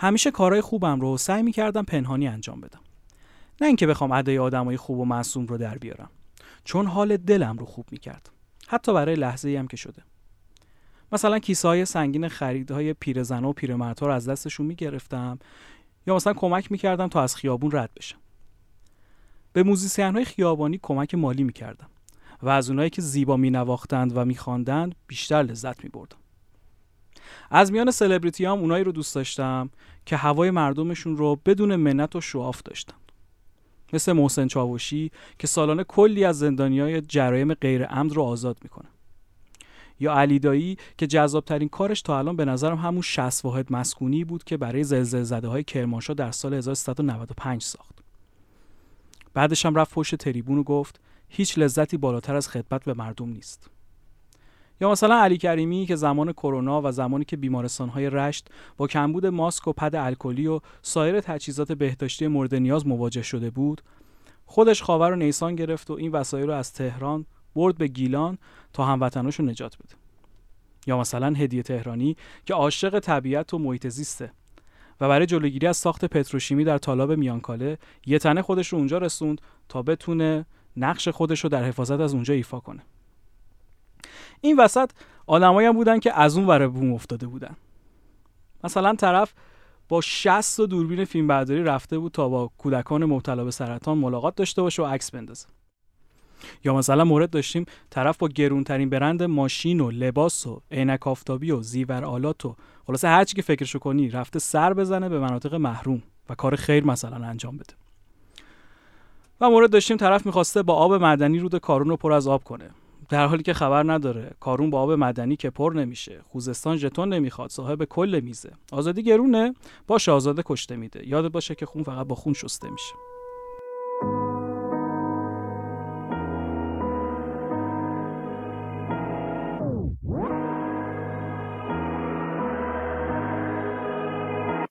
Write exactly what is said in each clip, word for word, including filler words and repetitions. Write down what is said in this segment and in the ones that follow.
همیشه کارهای خوبم رو سعی می‌کردم پنهانی انجام بدم. نه اینکه بخوام ادای آدمای خوب و معصوم رو در بیارم، چون حال دلم رو خوب می‌کرد. حتی برای لحظه‌ای هم که شده. مثلا کیسه‌های سنگین خریدهای پیرزنا و پیرمردها رو از دستشون می‌گرفتم یا مثلا کمک می‌کردم تا از خیابون رد بشن. به موزیسین‌های خیابانی کمک مالی می‌کردم و از اونایی که زیبا می‌نواختند و می‌خواندند بیشتر لذت می‌بردم. از میان سلبریتیام اونایی رو دوست داشتم که هوای مردمشون رو بدون منت و شعاف داشتند. مثل محسن چاوشی که سالانه کلی از زندانیای جرایم غیر عمد رو آزاد می‌کنه. یا علی دایی که جذاب‌ترین کارش تا الان به نظرم همون شصت واحد مسکونی بود که برای زلزله‌زده‌های کرمانشاه در سال هزار و سیصد و نود و پنج ساخت. بعدش هم رفت پشت تریبون و گفت هیچ لذتی بالاتر از خدمت به مردم نیست. یا مثلا علی کریمی که زمان کرونا و زمانی که بیمارستان‌های رشت با کمبود ماسک و پد الکلی و سایر تجهیزات بهداشتی مورد نیاز مواجه شده بود، خودش خاور و نیسان گرفت و این وسایل رو از تهران برد به گیلان تا هموطناشو نجات بده. یا مثلا هدیه تهرانی که عاشق طبیعت و محیط زیسته و برای جلوگیری از ساخت پتروشیمی در تالاب میانکاله یه تنه خودش رو اونجا رسوند تا بتونه نقش خودش رو در حفاظت از اونجا ایفا کنه. این وسط آدمایی هم بودن که از اون ور بوم افتاده بودن. مثلا طرف با شصت دوربین فیلمبرداری رفته بود تا با کودکان مبتلا به سرطان ملاقات داشته باشه و عکس بندازه. یا مثلا مورد داشتیم طرف با گرونترین برند ماشین و لباس و عینک آفتابی و زیور آلات و خلاصه هر چی که فکرشو کنی رفته سر بزنه به مناطق محروم و کار خیر مثلا انجام بده. و مورد داشتیم طرف میخواسته با آب معدنی رود کارون رو پر از آب کنه، در حالی که خبر نداره کارون با آب معدنی که پر نمیشه، خوزستان ژتون نمیخواد، صاحب کل میزه، آزادی گرونه، باشه آزاده کشته میده، یادت باشه که خون فقط با خون شسته میشه.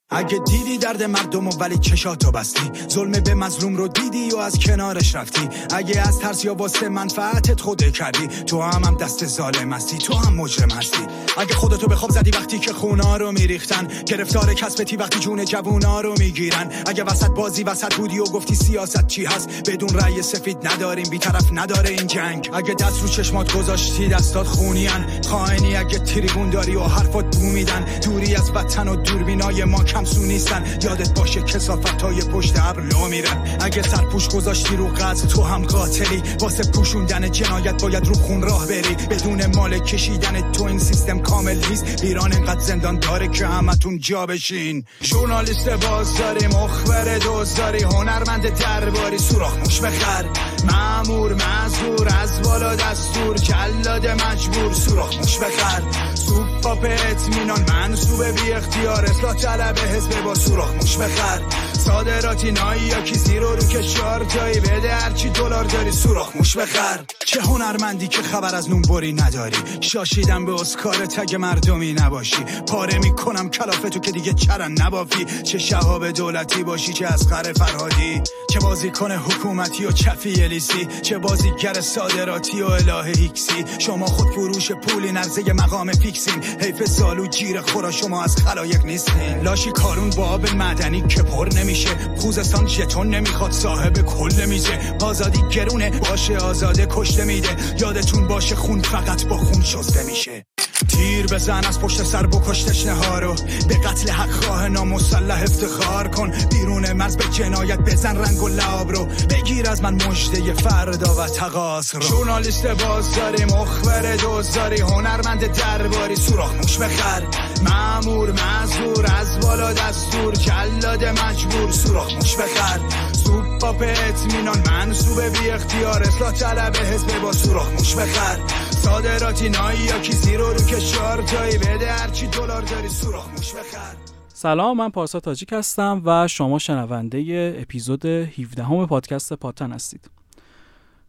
اگه دیدی درد مردم و ولی چشاتو بستی، ظلم به مظلوم رو دیدی و از کنارش رفتی، اگه از ترس یا واسه منفعتت خوده کردی، تو هم هم دست ظالم هستی، تو هم مجرم هستی. اگه خودتو به خواب زدی وقتی که خونا رو میریختن، گرفتار کسبتی وقتی جون جوونا رو میگیرن، اگه وسط بازی وسط بودی و گفتی سیاست چی هست، بدون رأی سفید نداریم، بی‌طرف نداره این جنگ، اگه دست رو چشمات گذاشتی دستات خونیان، خائنی اگه تریبون داری و حرفات بومیدن، دوری از وطن و دوربینای ما نیستن، یادت باشه کسافتای پشت ابر لو میرن، اگه سرپوش گذاشتی رو قتل تو هم قاتلی، واسه پوشوندن جنایت باید رو خون راه بری، بدون مال کشیدن تو این سیستم کامل نیست، ایران اینقدر زندان داره که همتون جا بشین. ژورنالیست بازداری، مخبر دزداری، هنرمند درباری، سوراخ موش بخر، مامور مزدور، از بالا دستور، جلاد مجبور، سوراخ موش بخر، سوپا پت مینان، منصوب بی اختیار، اصلاح طلب حزب با سوراخ موش بخر، صادراتی نایی یا کسی رو رو که شار جایی بده، هرچی دلار داری سوراخ موش بخر. چه هنرمندی که خبر از نونبری نداری، شاشیدم به اسکار تگ مردمی نباشی، پاره میکنم کلافتو که دیگه چرن نبافی، چه شهاب دولتی باشی چه اصغر فرهادی، چه بازیکن حکومتی و چفی الیسی، چه بازیگر صادراتی و اله هیکسی، شما خود فروش پولی نرزه مقام فیکسین، حیف سالو جیر خورا شما از خلایق نیستین، لاشی کارون با آب معدنی که پر نمیشه، خوزستان ژتون نمیخواد، صاحب کل میزه، آزادی گرونه، باشه آزاده کشته میده، یادتون باشه خون فقط با خون شسته میشه. تیر بزن از پشت سر بکش تشنه‌ها رو، به قتل حق خواه نامسلح افتخار کن، بیرون مرز به جنایت بزن رنگ و لعاب رو، بگیر از من مژده فردا و تقاص رو. ژورنالیست بازداری، مخبر دزداری، هنرمند درباری، سوراخ موش بخر، مامور مزدور، از بالا دستور، جلاد مجبور، سوراخ موش بخر، سوپا پت مینان، منصوب بی اختیار، اصلاح طلب حزب با سوراخ موش بخر، صادراتی نایی یا کسی رو رو که شار جایی بده، هرچی دلار داری سوراخ موش بخر. سلام، من پارسا تاجیک هستم و شما شنونده اپیزود هفده همه پادکست پادتن هستید.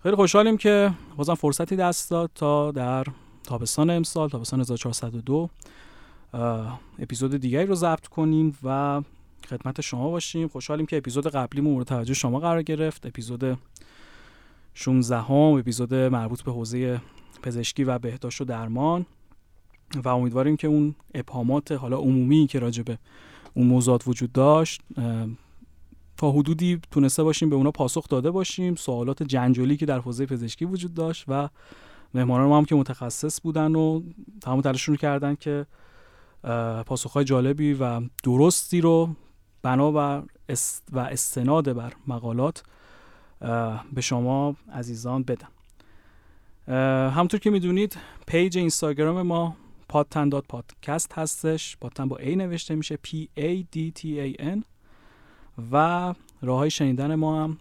خیلی خوشحالیم که بازم فرصتی دست داد تا در تابستان امسال، تابستان هزار و چهارصد و دو، اپیزود دیگری رو ضبط کنیم و خدمت شما باشیم. خوشحالیم که اپیزود قبلی مورد توجه شما قرار گرفت، اپیزود شانزده هم، اپیزود مربوط به حوزه پزشکی و بهداشت و درمان، و امیدواریم که اون ابهامات حالا عمومی که راجع به اون موضوعات وجود داشت تا حدودی تونسته باشیم به اونا پاسخ داده باشیم. سوالات جنجالی که در حوزه پزشکی وجود داشت و مهمانان ما هم که متخصص بودن و تمام تلاششون رو کردن که پاسخ‌های جالبی و درستی رو بنا بر است و استناد بر مقالات به شما عزیزان بدم. همونطور که میدونید پیج اینستاگرام ما پادتن دات پادکست هستش. پادتن با ای نوشته میشه پی ای دی تی ای ان و راه‌های شنیدن ما هم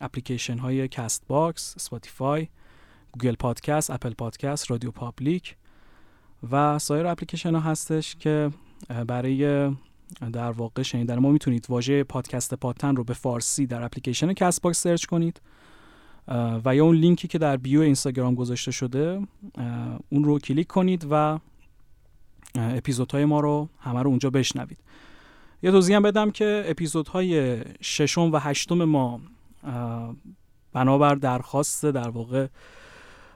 اپلیکیشن های کست باکس، اسپاتیفای، گوگل پادکست، اپل پادکست، رادیو پابلیک و سایر اپلیکیشن ها هستش که برای در واقع شنیدن ما میتونید واژه پادکست پادتن رو به فارسی در اپلیکیشن کست باکس سرچ کنید و یا اون لینکی که در بیو اینستاگرام گذاشته شده اون رو کلیک کنید و اپیزودهای ما رو همه رو اونجا بشنوید. یه توضیح هم بدم که اپیزودهای ششم و هشتم ما بنابر درخواست در واقع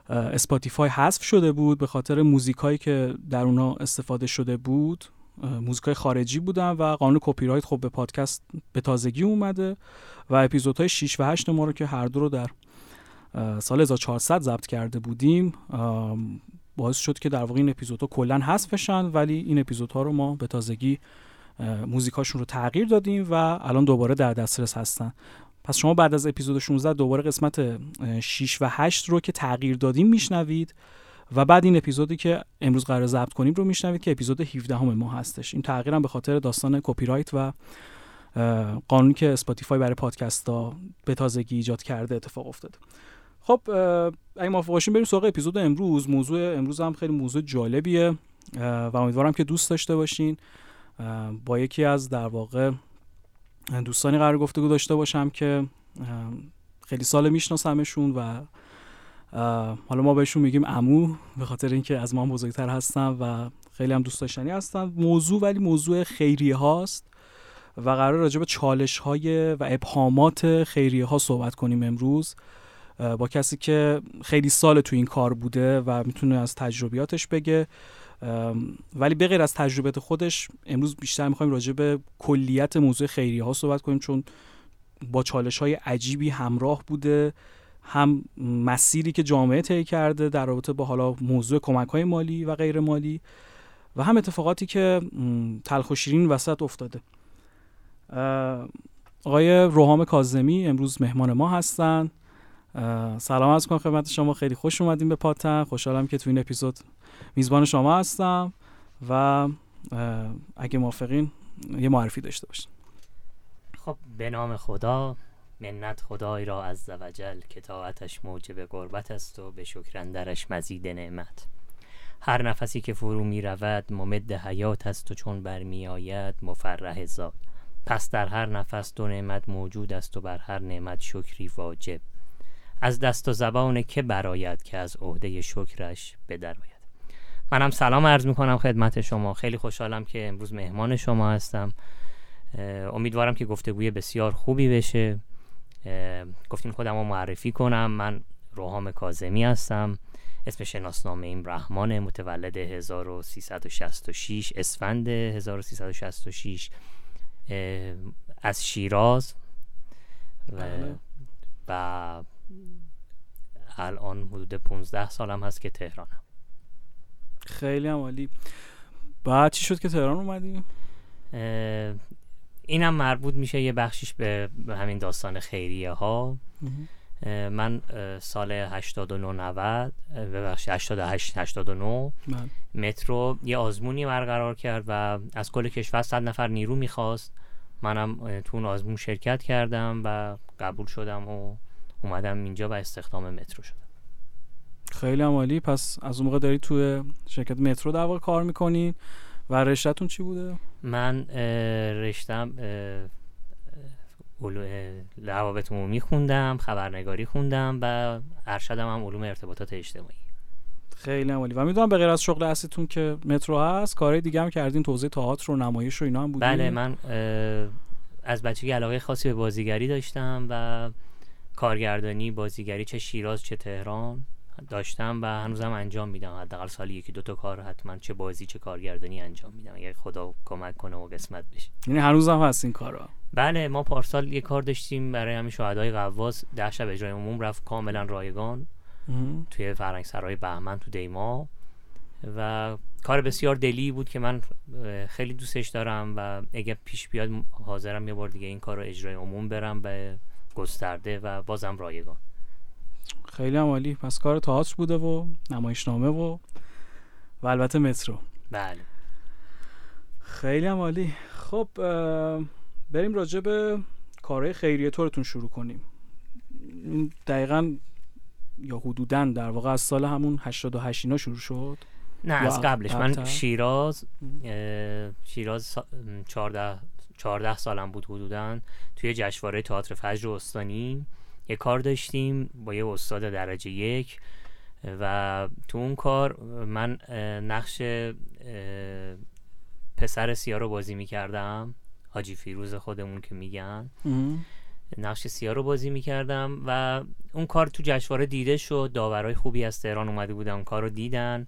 اسپاتیفای حذف شده بود به خاطر موزیکایی که در اونها استفاده شده بود، موزیکای خارجی بودن و قانون کپی رایت خب به پادکست به تازگی اومده و اپیزودهای شش و هشت ما رو که هر دو رو در سال هزار و چهارصد ضبط کرده بودیم باعث شد که در واقع این اپیزودها کلا حذف بشن، ولی این اپیزودها رو ما به تازگی موزیکاشون رو تغییر دادیم و الان دوباره در دسترس هستن. پس شما بعد از اپیزود شانزده دوباره قسمت شش و هشت رو که تغییر دادیم میشنوید و بعد این اپیزودی که امروز قرار ضبط کنیم رو میشنوید که اپیزود هفده همه ما هستش. این تغییرم به خاطر داستان کپی رایت و قانونی که اسپاتیفای برای پادکست ها به تازگی ایجاد کرده اتفاق افتاده. خب اگه موافق باشیم بریم سراغ اپیزود امروز. موضوع امروز هم خیلی موضوع جالبیه و امیدوارم که دوست داشته باشین. با یکی از در واقع دوستانی قرار گفتگو داشته باشم که خیلی سال میشناسمشون و حالا ما بهشون میگیم عمو به خاطر اینکه از ما بزرگتر هستن و خیلی هم دوست داشتنی هستن. موضوع ولی موضوع خیریه هاست و قرار راجع به چالش های و ابهامات خیریه ها صحبت کنیم امروز با کسی که خیلی سال تو این کار بوده و میتونه از تجربیاتش بگه، ولی بغیر از تجربه خودش امروز بیشتر میخوایم راجع به کلیت موضوع خیریه ها صحبت کنیم چون با چالش های عجیبی همراه بوده، هم مسیری که جامعه طی کرده در رابطه با حالا موضوع کمک های مالی و غیر مالی و هم اتفاقاتی که تلخ و شیرین وسط افتاده. آقای رهام کاظمی امروز مهمان ما هستن. سلام عرض می‌کنم خدمت شما، خیلی خوش اومدین به پادتن. خوشحالم که تو این اپیزود میزبان شما هستم و اگه موافقین یه معرفی داشته باشین. خب به نام خدا، منت خدای را عز و جل که طاعتش موجب قربت است و به شکر اندرش مزید نعمت. هر نفسی که فرو می رود ممد حیات است و چون برمی آید مفرح زاد. پس در هر نفس دو نعمت موجود است و بر هر نعمت شکری واجب. از دست و زبان که براید که از عهده شکرش بدراید. منم سلام عرض می کنم خدمت شما، خیلی خوشحالم که امروز مهمان شما هستم. امیدوارم که گفتگوی بسیار خوبی بشه. گفتین خودم رو معرفی کنم، من رهام کاظمی هستم، اسم شناسنامه ایم رحمانه، متولد هزار و سیصد و شصت و شش اسفند هزار و سیصد و شصت و شش از شیراز و, و الان حدود پانزده سالم هست که تهرانم. خیلی هم عالی. بعد چی شد که تهران اومدی؟ اینم مربوط میشه یه بخشیش به همین داستان خیریه ها. من سال هشتاد و نه ببخشید هشتاد و هشت هشتاد و نه مترو یه آزمونی برقرار کرد و از کل کشور صد نفر نیرو میخواست. منم تو اون آزمون شرکت کردم و قبول شدم و اومدم اینجا و استخدام مترو شدم. خیلی عالی. پس از اون موقع داری توی شرکت مترو در واقع کار میکنین و رشته‌تون چی بوده؟ من رشتم روابط عمومی خوندم، خبرنگاری خوندم و ارشدم هم علوم ارتباطات اجتماعی. خیلی عالی. و میدونم به غیر از شغل اصلیتون که مترو هست کارهای دیگه هم کردین، توزیع تئاتر و نمایش و اینا هم بودین؟ بله، من از بچگی علاقه خاصی به بازیگری داشتم و کارگردانی، بازیگری، چه شیراز چه تهران داشتم و هنوزم انجام میدم. حداقل سالی یکی دو تا کار حتما، چه بازی چه کارگردانی انجام میدم اگه خدا کمک کنه و قسمت بشه. یعنی هنوزم هست این کارا؟ بله، ما پارسال یه کار داشتیم برای همین شهدای غواص، ده شب اجرای عموم رفت کاملا رایگان مم. توی فرهنگ سرای بهمن تو دیما، و کار بسیار دلی بود که من خیلی دوستش دارم و اگه پیش بیاد حاضرم یه بار دیگه این کار رو اجرای عموم برم به گسترده و بازم رایگان. خیلی عالی. پس کار تئاتر بوده و نمایشنامه و و البته مترو. بله، خیلی عالی. خب بریم راجع به کارهای خیریه تورتون شروع کنیم. دقیقاً یا حدوداً در واقع از سال همون هشتاد و هشت اینا شروع شد؟ نه، از قبلش. من شیراز شیراز چهارده چهارده سالم بود حدوداً، توی جشنواره تئاتر فجر استانی یه کار داشتیم با یه استاد درجه یک و تو اون کار من نقش پسر سیا رو بازی میکردم، حاجی فیروز خودمون که میگن، نقش سیا رو بازی میکردم و اون کار تو جشنواره دیده شد. داورای خوبی از تهران اومده بودن اون کار رو دیدن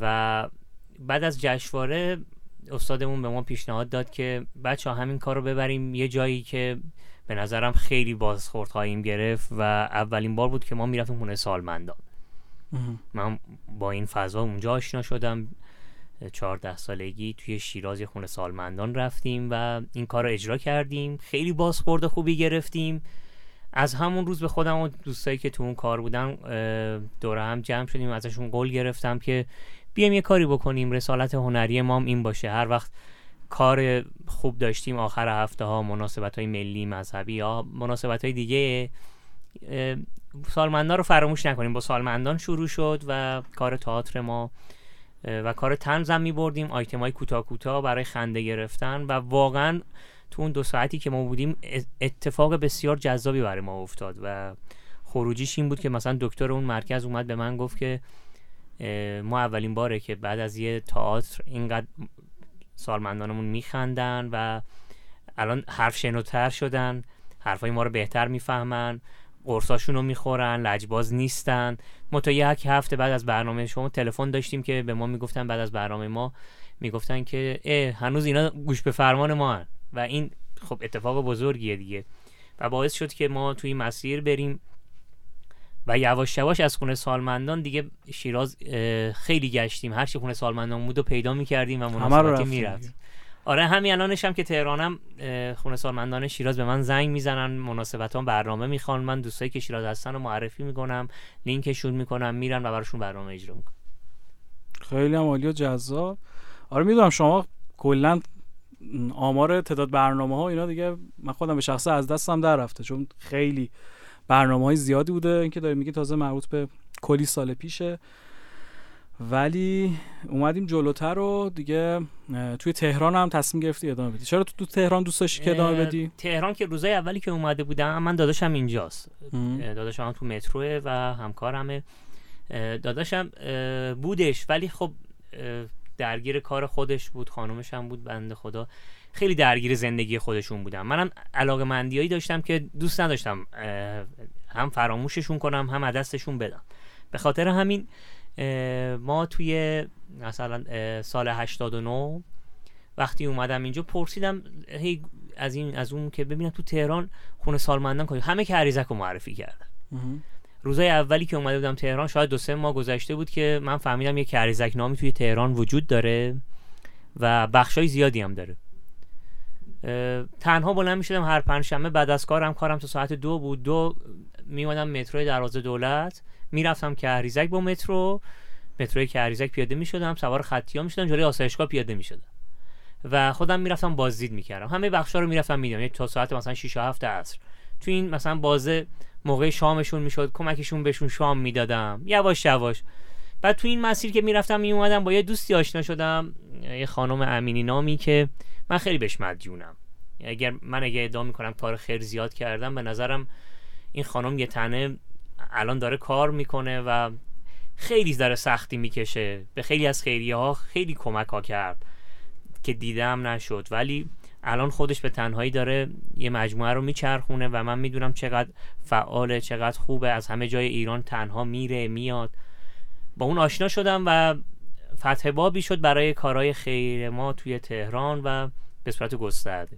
و بعد از جشنواره استادمون به ما پیشنهاد داد که بچه ها همین کار رو ببریم یه جایی که به نظرم خیلی بازخورد خواهیم گرفت و اولین بار بود که ما میرفتیم خونه سالمندان. من با این فضا اونجا آشنا شدم. چهارده سالگی توی شیراز خونه سالمندان رفتیم و این کار رو اجرا کردیم، خیلی بازخورد خوبی گرفتیم. از همون روز به خودم و دوستایی که تو اون کار بودن دوره هم جمع شدیم، ازشون قول گرفتم که بیایم یه کاری بکنیم، رسالت هنری ما هم این باشه. هر وقت کار خوب داشتیم آخر هفته ها، مناسبت های ملی مذهبی یا مناسبت های دیگه، سالمندان رو فراموش نکنیم. با سالمندان شروع شد و کار تئاتر ما و کار طنزم می بردیم، آیتم های کوتاه کوتاه برای خنده گرفتن و واقعا تو اون دو ساعتی که ما بودیم اتفاق بسیار جذابی برای ما افتاد و خروجیش این بود که مثلا دکتر اون مرکز اومد به من گفت که ما اولین باره که بعد از یه تئاتر اینقدر سالمندانمون میخندن و الان حرف شنوتر شدن، حرفای ما رو بهتر میفهمن، قرصاشون رو میخورن، لجباز نیستن. ما تا یک هفته بعد از برنامه شما تلفن داشتیم که به ما میگفتن بعد از برنامه ما میگفتن که اه هنوز اینا گوش به فرمان ما هن. و این خب اتفاق بزرگیه دیگه و باعث شد که ما توی مسیر بریم و یواش یواش از خونه سالمندان دیگه شیراز خیلی گشتیم، هر چی خونه سالمندان بود رو پیدا می‌کردیم و مناسبتی می‌رفت. آره، همین الانش هم که تهرانم خونه سالمندان شیراز به من زنگ میزنن، مناسبتام برنامه میخوان، من دوستایی که شیراز هستن رو معرفی میکنم، لینکشون میکنم، میرن و براشون برنامه اجرا میکنم. خیلی هم عالی و جذاب. آره، میدونم شما کلا آمار تعداد برنامه‌ها اینا دیگه من خودم به شخصه از دستم در رفته، چون خیلی برنامه‌های زیادی بوده. این که داریم میگه تازه مربوط به کلی سال پیشه، ولی اومدیم جلوتر و دیگه توی تهران هم تصمیم گرفتی ادامه بدی. چرا تو, تو تهران دوست داشتی که ادامه بدی؟ تهران که روزای اولی که اومده بودم، من داداشم اینجاست، داداشم تو متروه و همکارمه. داداشم بودش ولی خب درگیر کار خودش بود، خانومش هم بود بنده خدا، خیلی درگیر زندگی خودشون بودم. منم علاقه‌مندیایی داشتم که دوست نداشتم هم فراموششون کنم هم از دستشون بدم. به خاطر همین ما توی مثلا سال هشتاد و نه وقتی اومدم اینجا پرسیدم هی از این از اون که ببینم تو تهران خونه سالمندان کجا، همه کهریزک رو معرفی کردن. روزای اولی که اومده بودم تهران، شاید دو سه ماه گذشته بود که من فهمیدم یه کهریزک نامی توی تهران وجود داره و بخشای زیادی هم داره. تنها بلند می شدم هر پنجشنبه بعد از کارم، کارم تا ساعت دو بود، دو می اومدم مترو دروازه دولت، می رفتم کهریزک با مترو، متروی کهریزک پیاده می شدم، سوار خطی‌ها می شدم، جلوی آسایشگاه پیاده می شدم و خودم می رفتم بازدید می کردم، همه بخشا رو می رفتم می دیدم تا ساعت مثلا شش و هفت عصر. تو این مثلا بازه موقع شامشون می شد، کمکشون بهشون شام می دادم یواش یواش. بعد تو این مسیر که می رفتم می اومدم با یه دوستی آشنا شدم، یه خانم امینی نامی که من خیلی بهش مدیونم. اگر من اگه ادعا میکنم کار خیر زیاد کردم، به نظرم این خانم یه تنه الان داره کار میکنه و خیلی داره سختی میکشه، به خیلی از خیریه ها خیلی کمک ها کرد که دیدم نشد، ولی الان خودش به تنهایی داره یه مجموعه رو میچرخونه و من میدونم چقدر فعاله، چقدر خوبه، از همه جای ایران تنها میره میاد. با اون آشنا شدم و فتح بابی شد برای کارهای خیر ما توی تهران و به صورت گسترده.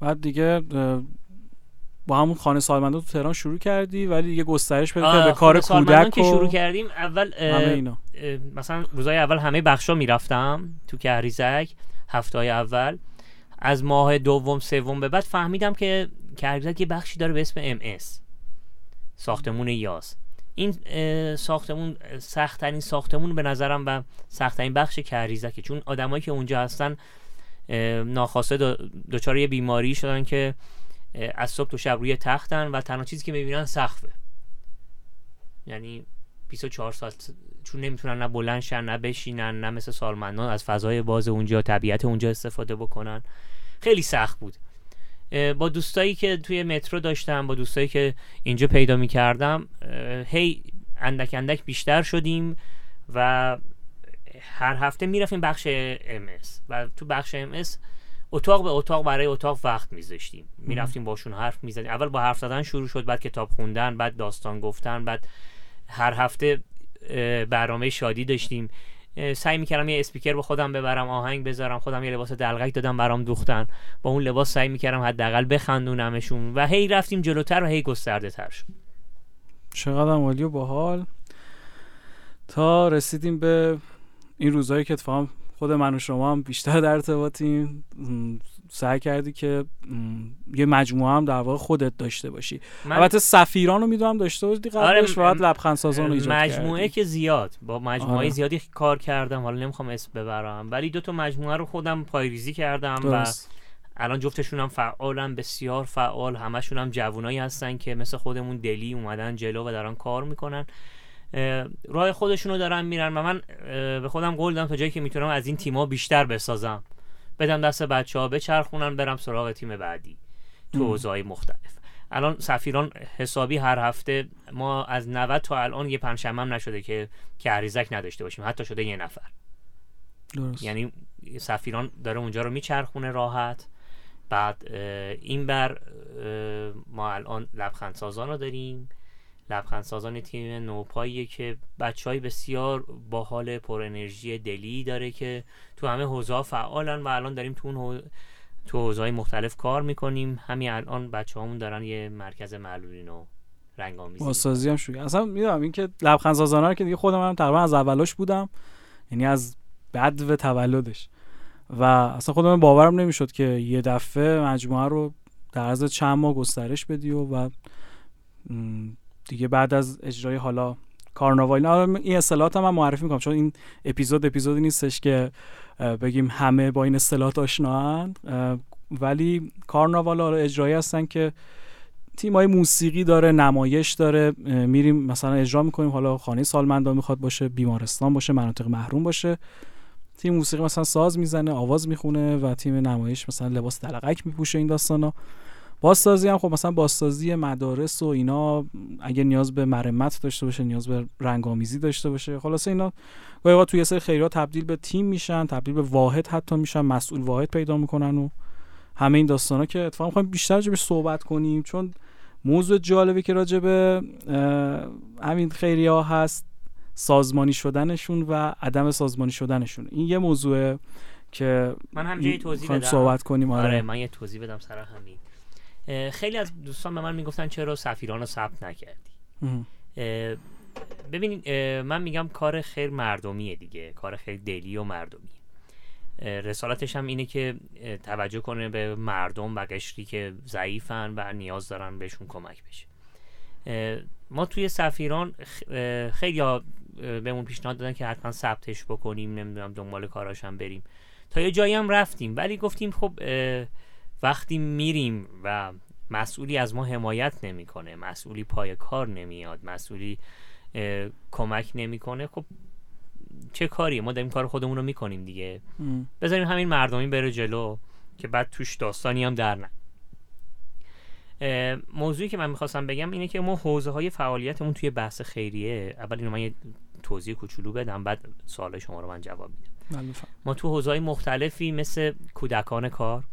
بعد دیگه با همون خانه سالمندان تو تهران شروع کردی ولی دیگه گسترش بده به کار کودک که شروع کردیم. اول اه اه مثلا روزای اول همه بخشا میرفتم تو کهریزک، هفته‌های اول. از ماه دوم سوم به بعد فهمیدم که کهریزک یه بخشی داره به اسم ام اس، ساختمون یاس. این ساختمون سخت‌ترین ساختمون به نظرم و سخت‌ترین بخش کهریزکه، چون آدمایی که اونجا هستن ناخواسته دچار یه بیماری شدن که از صبح تا شب روی تختن و تنها چیزی که میبینن سقفه، یعنی بیست و چهار ساعت، چون نمیتونن نه بلند شن نه بشینن، نه مثل سالمندان از فضای باز اونجا طبیعت اونجا استفاده بکنن. خیلی سخت بود. با دوستایی که توی مترو داشتم، با دوستایی که اینجا پیدا میکردم، هی اندک اندک بیشتر شدیم و هر هفته میرفتیم بخش ام اس و تو بخش ام اس اتاق به اتاق برای اتاق وقت میذاشتیم، میرفتیم باشون حرف میزدیم. اول با حرف زدن شروع شد، بعد کتاب خوندن، بعد داستان گفتن، بعد هر هفته برنامه شادی داشتیم. سعی میکردم یه اسپیکر به خودم ببرم، آهنگ بذارم، خودم یه لباس دلغک دادم برام دوختن، با اون لباس سعی میکردم حداقل بخندونمشون و هی رفتیم جلوتر و هی گسترده تر شد. چقدر عالی و باحال تا رسیدیم به این روزایی که اتفاقا خود من و شما هم بیشتر در ارتباطیم. سعی کردی که یه مجموعه هم در واقع خودت داشته باشی. البته سفیران رو میدونم داشته بودی قبلش و بعد لبخندسازان رو ایجاد کردی. مجموعه که زیاد، با مجموعه آره. زیادی کار کردم، حالا نمیخوام اسم ببرم ولی دو تا مجموعه رو خودم پایریزی کردم درست. و الان جفتشون هم فعالن، بسیار فعال، همشون هم جوانایی هستن که مثل خودمون دلی اومدن جلو و دارن کار میکنن، راه خودشونو دارن میرن. و من به خودم قول دادم تا جایی که میتونم از این تیم‌ها بیشتر بسازم، بدم دست بچه‌ها بچرخونن، برم سراغ تیم بعدی تو اوضاع مختلف. الان سفیران حسابی هر هفته ما از نود تا الان یه پنجشنبه هم نشده که کهریزک نداشته باشیم، حتی شده یه نفر درست. یعنی سفیران داره اونجا رو میچرخونه راحت. بعد این بر ما الان لبخندسازان رو داریم. لبخندسازان تیم نوپاییه که بچهای بسیار باحال، پر انرژی، دلی داره که تو همه حوزه‌ها فعالن و الان داریم تو اون تو حوزه‌های مختلف کار میکنیم. همین الان بچه‌هامون دارن یه مرکز معلولین و رنگ‌آمیزی بازسازی هم شروع. اصلا میدونم این که لبخندسازانا رو که دیگه خودم هم تقریبا از اولش بودم، یعنی از بدو تولدش، و اصلا خودم باورم نمیشد که یه دفعه مجموعه رو در عرض چند ماه گسترش بدی و, و دیگه بعد از اجرای حالا کارناوال. این اصطلاحات هم من معرفی میکنم چون این اپیزود اپیزودی نیستش که بگیم همه با این اصطلاحات آشناان، ولی کارناوال ها اجرایی هستن که تیمای موسیقی داره، نمایش داره، میریم مثلا اجرا میکنیم، حالا خانه سالمندان میخواد باشه، بیمارستان باشه، مناطق محروم باشه، تیم موسیقی مثلا ساز میزنه، آواز میخونه و تیم نمایش مثلا لباس دلغک میپوشه. این داستانا بازسازی هم خب مثلا بازسازی مدارس و اینا اگه نیاز به مرمت داشته باشه، نیاز به رنگامیزی داشته باشه، خلاصه اینا گاهی اوقات توی سری خیرات تبدیل به تیم میشن، تبدیل به واحد حتی میشن، مسئول واحد پیدا میکنن و همه این داستانا که اتفاقا میخوایم بیشتر راجع بهش صحبت کنیم چون موضوع جالبی که راجع به همین خیریه‌ها هست، سازمانی شدنشون و عدم سازمانی شدنشون. این یه موضوع که من هم جای توضیح بدم صحبت کنیم. آره, آره من یه توضیح بدم سر همین. خیلی از دوستان به من میگفتن چرا سفیران رو ثبت نکردی. اه ببینید اه من میگم کار خیر مردمیه دیگه، کار خیر دلی و مردمیه. رسالتش هم اینه که توجه کنه به مردم و قشری که ضعیفن و نیاز دارن بهشون کمک بشه. ما توی سفیران خیلی ها بهمون پیشنهاد دادن که حتما ثبتش بکنیم، نمیدونم دنبال کاراش هم بریم، تا یه جایی هم رفتیم ولی گفتیم خب وقتی میریم و مسئولی از ما حمایت نمیکنه، مسئولی پای کار نمیاد، مسئولی کمک نمیکنه، خب چه کاری؟ ما داریم کار خودمون رو میکنیم دیگه. ام. بذاریم همین مردمی بره جلو که بعد توش داستانی هم در نه. موضوعی که من میخواستم بگم اینه که ما حوزه های فعالیتمون توی بحث خیریه، اول اینو من یه توضیح کوچولو بدم بعد سوال شما رو من جواب میدم. ملوفا. ما تو حوزه‌های مختلفی مثل کودکان کار،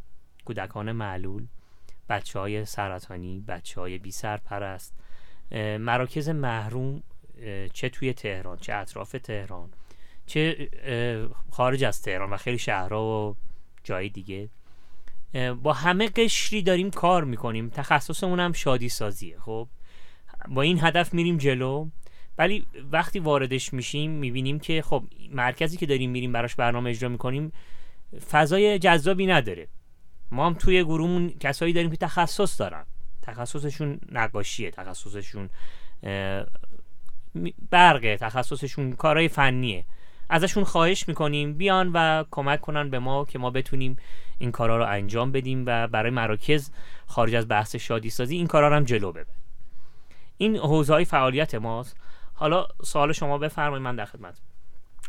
کودکان معلول، بچه‌های سرطانی، بچه‌های بی سرپرست، مراکز محروم، چه توی تهران، چه اطراف تهران، چه خارج از تهران و خیلی شهرها و جای دیگه، با همه قشری داریم کار میکنیم. تخصصمون هم شادی سازیه. خب با این هدف میریم جلو، ولی وقتی واردش میشیم میبینیم که خب مرکزی که داریم میریم براش برنامه اجرا میکنیم فضای جذابی نداره. ما هم توی گروهمون کسایی داریم که تخصص دارن، تخصصشون نقاشیه، تخصصشون برقه، تخصصشون کارهای فنیه. ازشون خواهش میکنیم بیان و کمک کنن به ما که ما بتونیم این کارها رو انجام بدیم و برای مراکز خارج از بحث شادی سازی این کارها رو هم جلو ببریم. این حوزه‌های فعالیت ماست. حالا سوال شما بفرمایید، من در خدمتم.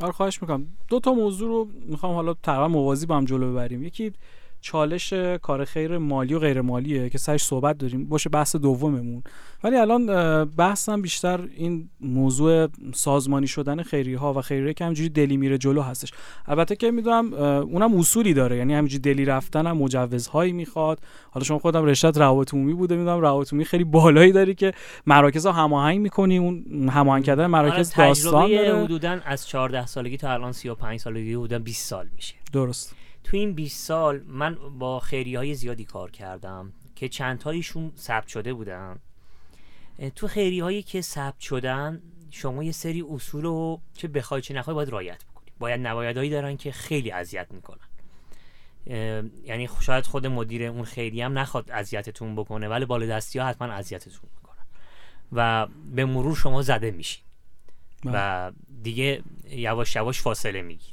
آره خواهش میکنم. دو تا موضوع رو میخوام حالا تقریبا موازی با هم جلو ببریم. یکی چالش کار خیر مالی و غیر مالیه که سرش صحبت داریم، باشه بحث دوممون. ولی الان بحثم بیشتر این موضوع سازمانی شدن خیریه‌ها و خیریه که همینجوری دلی میره جلو هستش. البته که میدونم اونم اصولی داره، یعنی همینجوری دلی رفتن هم مجوزهایی میخواد. حالا شما خودم رشته روابط عمومی بوده، میدونم روابط عمومی خیلی بالایی داره که مراکز رو هماهنگ می‌کنی. اون هماهنگ کردن مراکز داستان داره. حدوداً از چهارده سالگی تا الان سی و پنج سالگی حدوداً بیست سال میشه. درست. تو این بیست سال من با خیریه‌های زیادی کار کردم که چند تایشون ثبت شده بودن. تو خیریه‌هایی که ثبت شدن شما یه سری اصول رو چه بخوای چه نخوای باید رعایت بکنی. باید نبایدهایی دارن که خیلی اذیت میکنن، یعنی شاید خود مدیر اون خیریه هم نخواد اذیتتون بکنه، ولی بالادستی ها حتما اذیتتون میکنن و به مرور شما زده میشین و دیگه یواش یواش فاصله میگیری.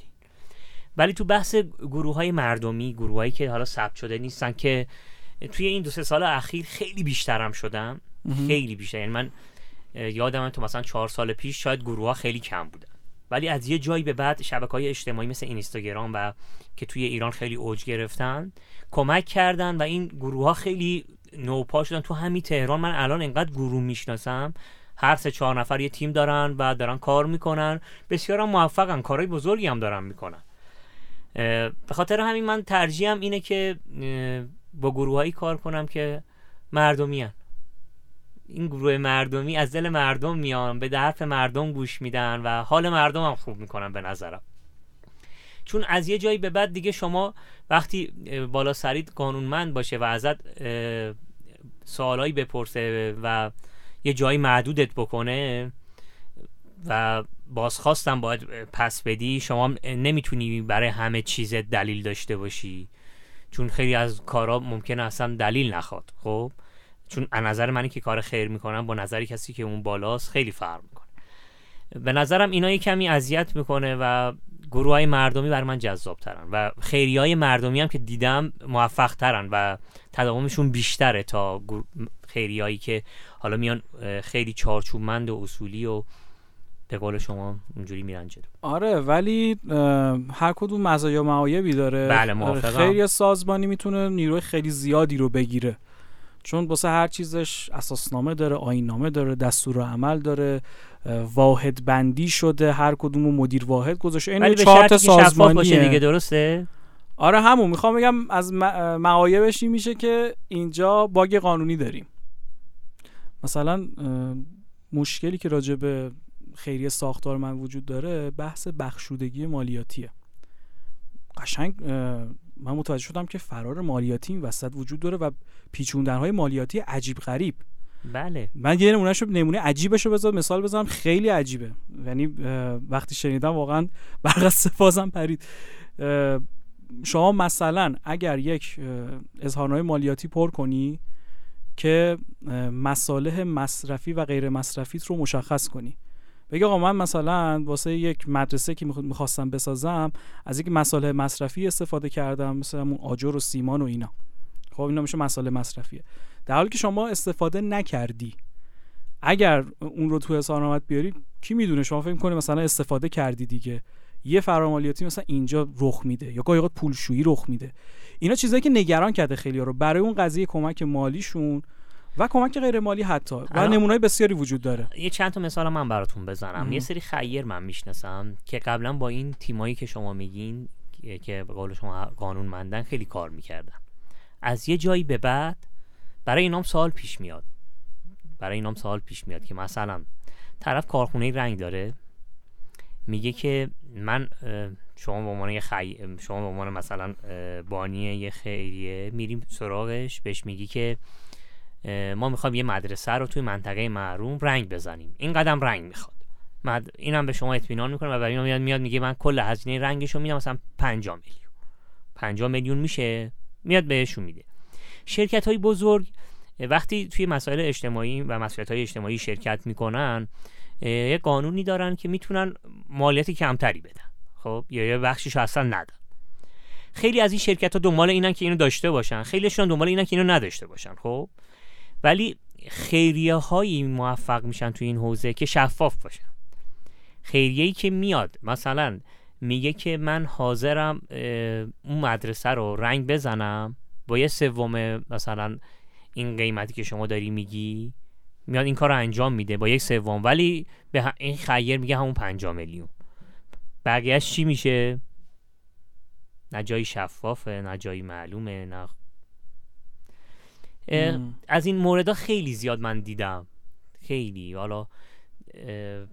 ولی تو بحث گروه‌های مردمی، گروه‌هایی که حالا ثبت شده نیستن، که توی این دو سه سال اخیر خیلی بیشترم شدم، خیلی بیشتر. یعنی من یادمه تو مثلا چهار سال پیش شاید گروه‌ها خیلی کم بودن، ولی از یه جایی به بعد شبکه‌های اجتماعی مثل اینستاگرام و که توی ایران خیلی اوج گرفتن کمک کردن و این گروه‌ها خیلی نوپا شدن. تو همین تهران من الان انقدر گروه میشناسم، هر سه چهار نفر یه تیم دارن و دارن کار می‌کنن، بسیارا موفقن، کارهای بزرگی هم دارن می‌کنن. به خاطر همین من ترجیحم اینه که با گروهایی کار کنم که مردمی هن. این گروه مردمی از دل مردم میان، به حرف مردم گوش میدن و حال مردم هم خوب میکنن به نظرم. چون از یه جایی به بعد دیگه شما وقتی بالا سرید قانونمند باشه و ازت سوالایی بپرسه و یه جایی محدودت بکنه و بازخواستم باید پس بدی، شما نمیتونی برای همه چیزت دلیل داشته باشی، چون خیلی از کارا ممکنه اصلا دلیل نخواد. خب چون از نظر منی که کار خیر میکنم با نظری کسی که اون بالاست خیلی فرق میکنه. به نظرم اینا یه کمی اذیت میکنه و گروهای مردمی بر من جذاب ترن و خیریهای مردمی هم که دیدم موفق ترن و تداومشون بیشتره تا خیریایی که حالا میان خیلی چارچوبمند و اصولی و به قول شما اونجوری میرن جلو. آره ولی هر کدوم مزایا و معایبی داره. بله موافقم. خیریه سازمانی میتونه نیروی خیلی زیادی رو بگیره، چون واسه هر چیزش اساسنامه داره، آیین نامه داره، دستور عمل داره، واحد بندی شده، هر کدومو مدیر واحد گذاشته. این چهار تا سازمانیه دیگه، درسته؟ آره همون میخوام بگم از معایبش این میشه که اینجا باگ قانونی داریم. مثلا مشکلی که راجع به خیریه ساختار من وجود داره بحث بخشودگی مالیاتیه. قشنگ من متوجه شدم که فرار مالیاتی این وسط وجود داره و پیچوندن‌های مالیاتی عجیب غریب. بله من یه نمونهش نمونه عجیبش رو بذارم مثال بزنم، خیلی عجیبه، یعنی وقتی شنیدم واقعا برق سفازم پرید. شما مثلا اگر یک اظهارنامه مالیاتی پر کنی که مصالح مصرفی و غیر مصرفیت رو مشخص کنی، بگه آقا من مثلا واسه یک مدرسه که میخواستم بسازم از یک مصالح مصرفی استفاده کردم، مثلا اون آجر و سیمان و اینا. خب اینا میشه مصالح مصرفیه، در حالی که شما استفاده نکردی. اگر اون رو تو اظهارنامه بیاری کی میدونه، شما فکر می‌کنی مثلا استفاده کردی دیگه. یه فرامالیاتی مثلا اینجا رخ میده یا گاهی اوقات پولشویی رخ میده. اینا چیزایی که نگران کرده خیلی‌ها رو. برای اون قضیه کمک مالیشون و کمک غیر مالی حتی، و نمونه‌های بسیاری وجود داره. یه چند تا مثال من براتون بزنم. ام. یه سری خیر من میشناسم که قبلا با این تیمایی که شما میگین که به قول شما قانونمندن خیلی کار میکردن. از یه جایی به بعد برای اینام سوال پیش میاد. برای اینام سوال پیش میاد که مثلا طرف کارخونه رنگ داره، میگه که من شما به عنوان خی... شما به عنوان مثلا بانی یه خیریه میریم سراغش، بهش میگی که ما میخوایم یه مدرسه رو توی منطقه محروم رنگ بزنیم، این قدم رنگ میخواد، مد... اینم به شما اطمینان میکنه و برای میاد میاد میگه من کل هزینه رنگشو میدم مثلا پنجاه میلیون پنجاه میلیون میشه، میاد بهشون میده. شرکت های بزرگ وقتی توی مسائل اجتماعی و مسئولیت های اجتماعی شرکت میکنن یه قانونی دارن که میتونن مالیات کمتری بدن، خب، یا یه بخشیشو اصلا ندن. خیلی از این شرکت‌ها دنبال اینن که اینو داشته باشن، خیلیشون دنبال اینن که اینو نداشته باشن، خب، ولی خیریه‌هایی موفق میشن تو این حوزه که شفاف باشن. خیریه‌ای که میاد مثلا میگه که من حاضرم اون مدرسه رو رنگ بزنم با یه سوم مثلا این قیمتی که شما داری میگی، میاد این کار رو انجام میده با یک سوم، ولی به این خیر میگه همون پنجاه میلیون. بقیهش چی میشه؟ نه جایی شفافه، نه جایی معلومه، نه از این موردا خیلی زیاد من دیدم. خیلی حالا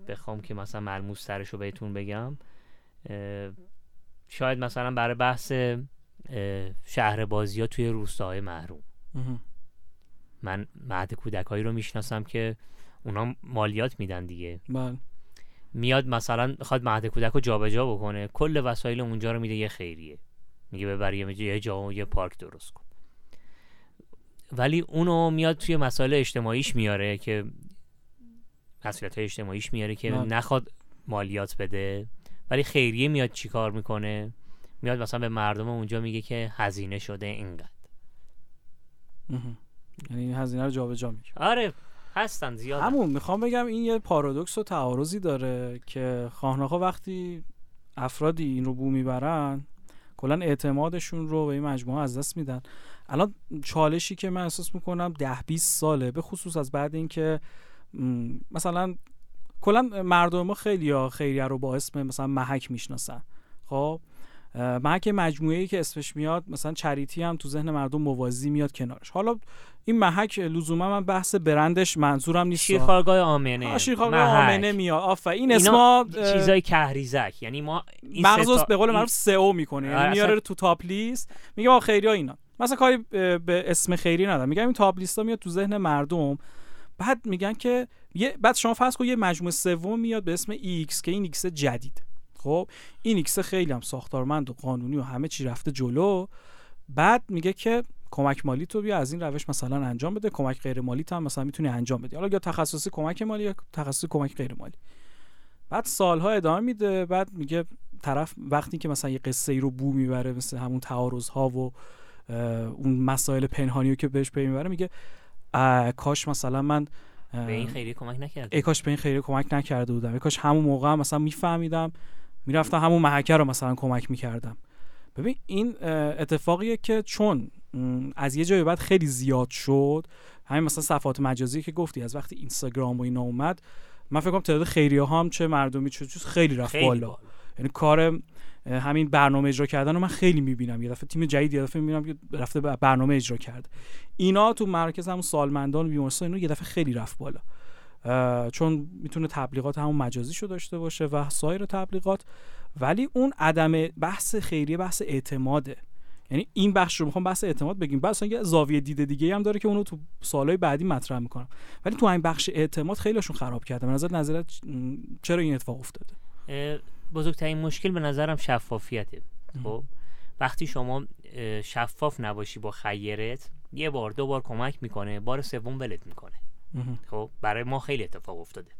بخوام که مثلا ملموس ترشو بهتون بگم، شاید مثلا برای بحث شهر بازی ها توی روستاهای محروم، من مهد کودکایی رو میشناسم که اونا مالیات میدن دیگه، من. میاد مثلا خواهد مهد کودک رو جا به جا بکنه، کل وسایل اونجا رو میده یه خیریه، میگه ببر یه جا و یه پارک درست کن، ولی اونو میاد توی مسائل اجتماعیش میاره که مسئولیت های اجتماعیش میاره که من. نخواد مالیات بده، ولی خیریه میاد چی کار میکنه؟ میاد مثلا به مردم اونجا میگه که هزینه شده اینقدر، یعنی این هزینه رو جابجا میکنه. آره هستن زیاد. همون میخوام بگم این یه پارادوکس و تعارضی داره که خواهناخواه وقتی افرادی این رو بو میبرن کلا اعتمادشون رو به این مجموعه از دست میدن. الان چالشی که من احساس میکنم ده بیست ساله، به خصوص از بعد این که مثلا کلا مردم ما خیلیا خیریه رو با اسم مثلا محک میشناسن، خب محک مجموعه‌ای که اسمش میاد، مثلا چریتی هم تو ذهن مردم موازی میاد کنارش. حالا این محک لزوما من بحث برندش منظورم نیست، شیرخوارگاه آمنه، شیرخوارگاه آمنه میاد آفا، این اسما چیزای کهریزک، یعنی ما مغزوس ستا... به قول معروف سئو میکنه، یعنی میاره تو تاپ لیست، میگه آ خیریا اینا، مثلا کاری به اسم خیری ندارم، میگم این تاپ لیستا میاد تو ذهن مردم، بعد میگن که یه بعد شما فرض کن یه مجموعه سوم میاد به اسم ایکس که این ایکس جدید، خب این ایکس خیلی هم ساختارمند و قانونی و همه چی رفته جلو، بعد میگه که کمک مالی تو بیا از این روش مثلا انجام بده، کمک غیر مالی تو هم مثلا میتونی انجام بدی، حالا یا تخصصی کمک مالی یا تخصصی کمک غیر مالی. بعد سالها ادامه میده، بعد میگه طرف وقتی که مثلا یه قصه ای رو بو میبره، مثلا همون تعارض ها و اون مسائل پنهانی رو که بهش پی میبره، میگه کاش مثلا من به این خیریه کمک نکردم، ای کاش به این خیریه کمک نکرده بودم، ای کاش همون موقع هم مثلا میفهمیدم، میرفتم همون محکه رو مثلا کمک میکردم. ببین این اتفاقیه که چون از یه جای بعد خیلی زیاد شد، همین مثلا صفحات مجازی که گفتی، از وقتی اینستاگرام و اینا اومد، من فکر کنم تعداد خیریه ها هم چه مردمی چه چیز خیلی رفت خیلی بالا. یعنی کار همین برنامه اجرا کردن رو من خیلی میبینم، یه دفعه تیم جدید یه دفعه میبینم که رفته برنامه اجرا کرد، اینا تو مرکز همون سالمندان و بیمارستان اینو یه دفعه خیلی رفت بالا، چون میتونه تبلیغات همون مجازی شو داشته باشه و سایر تبلیغات. ولی اون عدم بحث خیریه بحث اعتماده، یعنی این بخش رو میخوام بحث اعتماد بگیم، بحث یه زاویه دید دیگه هم داره که اونو تو سالهای بعدی مطرح میکنم، ولی تو این بخش اعتماد خیلیشون خراب کرده. من نظرت نظرت چرا این اتفاق افتاده؟ بزرگترین مشکل به نظرم شفافیته. خب وقتی شما شفاف نباشی با خیرت، یه بار دو بار کمک میکنه، بار سوم ولت میکنه. خب برای ما خیلی اتفاق افتاده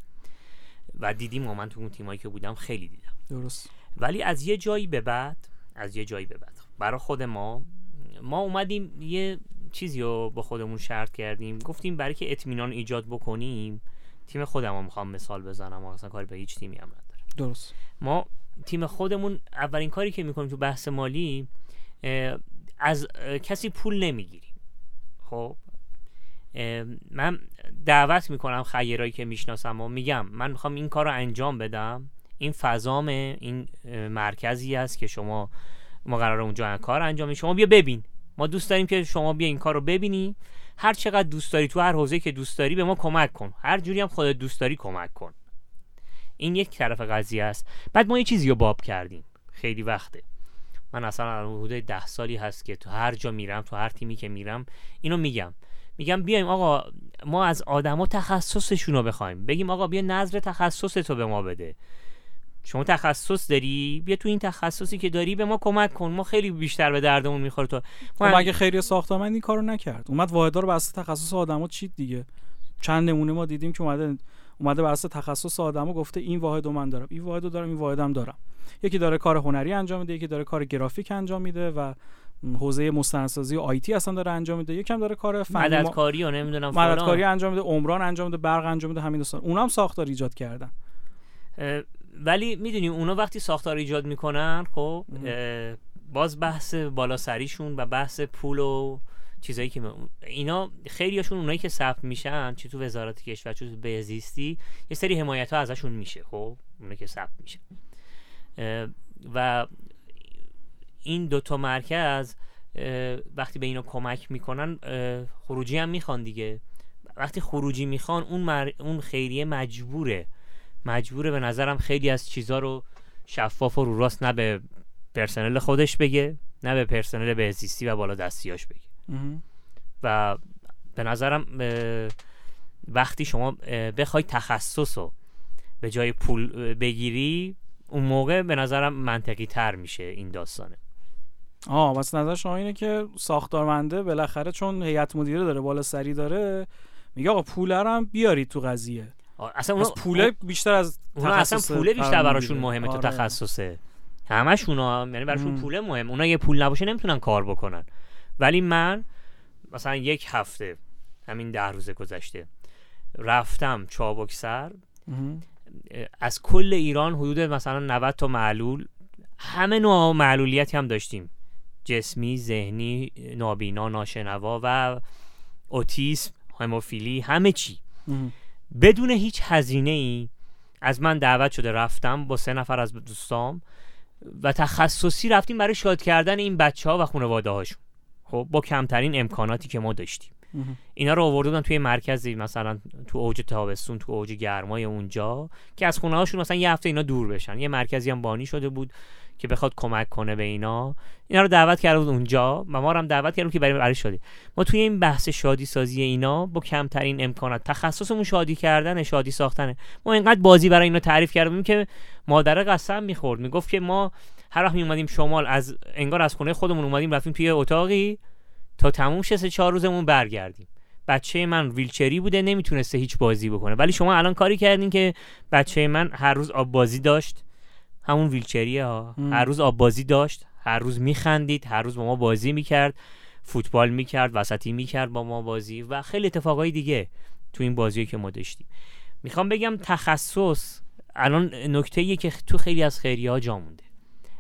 و دیدیم، و من تو اون تیمایی که بودم خیلی دیدم. درست. ولی از یه جایی به بعد از یه جایی به بعد برای خود ما ما اومدیم یه چیزی رو با خودمون شرط کردیم، گفتیم برای که اطمینان ایجاد بکنیم، تیم خودم رو میخوام مثال بزنم، اصلا کاری به هیچ تیمی هم نداره. درست. ما تیم خودمون اولین کاری که میکنیم تو بحث مالی، از کسی پول نمیگیریم. خب من دعوت میکنم خیرایی که میشناسم و میگم من میخوام این کار رو انجام بدم، این فضام این مرکزی است که شما ما قراره اونجا کار انجام بدیم، شما بیا ببین، ما دوست داریم که شما بیا این کار رو ببینی، هر چقدر دوست داری تو هر حوزه‌ای که دوست داری به ما کمک کن، هر جوری هم خودت دوست داری کمک کن. این یک طرف قضیه است. بعد ما یه چیزی رو باب کردیم خیلی وقته، من اصلا حدود ده سالی هست که تو هر جا میرم، تو هر تیمی که میرم اینو میگم، میگم بیایم آقا ما از آدما تخصصشون رو بخوایم، بگیم آقا بیا نظر تخصص تو به ما بده، شما تخصص داری بیا تو این تخصصی که داری به ما کمک کن، ما خیلی بیشتر به دردمون میخوره. تو من... اگه خیریه ساختمانی این کارو نکرد، اومد واحدا رو بر اساس تخصص آدما چید دیگه. چند نمونه ما دیدیم که اومده اومده بر اساس تخصص آدما گفته این واحدو من دارم، این واحدو دارم، این واحدم دارم. یکی داره کار هنری انجام میده، یکی داره کار گرافیک انجام میده و حوزه مستندسازی و آی تی اصلا داره انجام میده، یکم داره کار فنی مددکاری ما... و نمیدونم فلان مددکاری انجام میده، عمران انجام میده، برق انجام میده، همین دوستان اونام هم ساختار ایجاد کردن. اه... ولی میدونیم اونا وقتی ساختار ایجاد میکنن خب باز بحث بالاسریشون و بحث پول و چیزایی که اینا خیلیاشون اونایی که ثبت میشن چی تو وزارت کشور چی تو بهزیستی یه سری حمایت ها ازشون میشه، خب اونایی که ثبت میشن و این دوتا مرکز وقتی به اینا کمک میکنن خروجی هم میخوان دیگه. وقتی خروجی میخوان اون مر... اون خیریه مجبوره مجبوره به نظرم خیلی از چیزا رو شفاف و رو راست نه به پرسنل خودش بگه نه به پرسنل بهزیستی و بالا دستیاش بگه و به نظرم وقتی شما بخوای تخصص رو به جای پول بگیری اون موقع به نظرم منطقی تر میشه این داستانه. آه بس نظر شما اینه که ساختارمنده بالاخره چون هیئت مدیره داره بالا سری داره میگه آقا پول هم بیارید تو قضیه، اصلا اون پوله بیشتر از اونا اصلا پوله بیشتر براشون مهمه آره. تو تخصصه همشون ها یعنی براشون پوله مهم، اونا یه پول نباشه نمیتونن کار بکنن. ولی من مثلا یک هفته همین ده روز گذشته رفتم چابکسر، از کل ایران حدود مثلا نود تا معلول، همه نوع معلولیتی هم داشتیم، جسمی، ذهنی، نابینا، ناشنوا و اوتیسم، هموفیلی، همه چی. ام. بدون هیچ هزینه ای از من دعوت شده رفتم با سه نفر از دوستام و تخصصی رفتیم برای شاد کردن این بچه ها و خانواده هاشون، خب با کمترین امکاناتی که ما داشتیم. اینا رو آوردن توی مرکزی مثلا تو اوج تابستون تو اوج گرمای اونجا که از خونه هاشون مثلا یه هفته اینا دور بشن، یه مرکزی هم بانی شده بود که بخواد کمک کنه به اینا، اینا رو دعوت کرده بود اونجا و ما رو هم دعوت کردیم که بریم برای شادی. ما توی این بحث شادی سازی اینا با کمترین امکانات، تخصصمون شادی کردن، شادی ساختنه، ما اینقدر بازی برای اینا تعریف کردیم که مادر قسم می‌خورد، میگفت که ما هر وقت میومدیم شمال از انگار از خونه خودمون اومدیم رفتیم توی اتاقی تا تموم شه سه چهار روزمون برگردیم. بچه من ویلچری بوده نمیتونسته هیچ بازی بکنه، ولی شما الان کاری کردین که بچه من هر روز آب بازی داشت، همون ویلچریه ها، هر روز آب بازی داشت، هر روز میخندید، هر روز با ما بازی میکرد، فوتبال میکرد، وسطی میکرد با ما بازی و خیلی اتفاقای دیگه تو این بازیه که ما داشتیم. میخوام بگم تخصص الان نکته‌ایه که تو خیلی از خیریه‌ها جا مونده.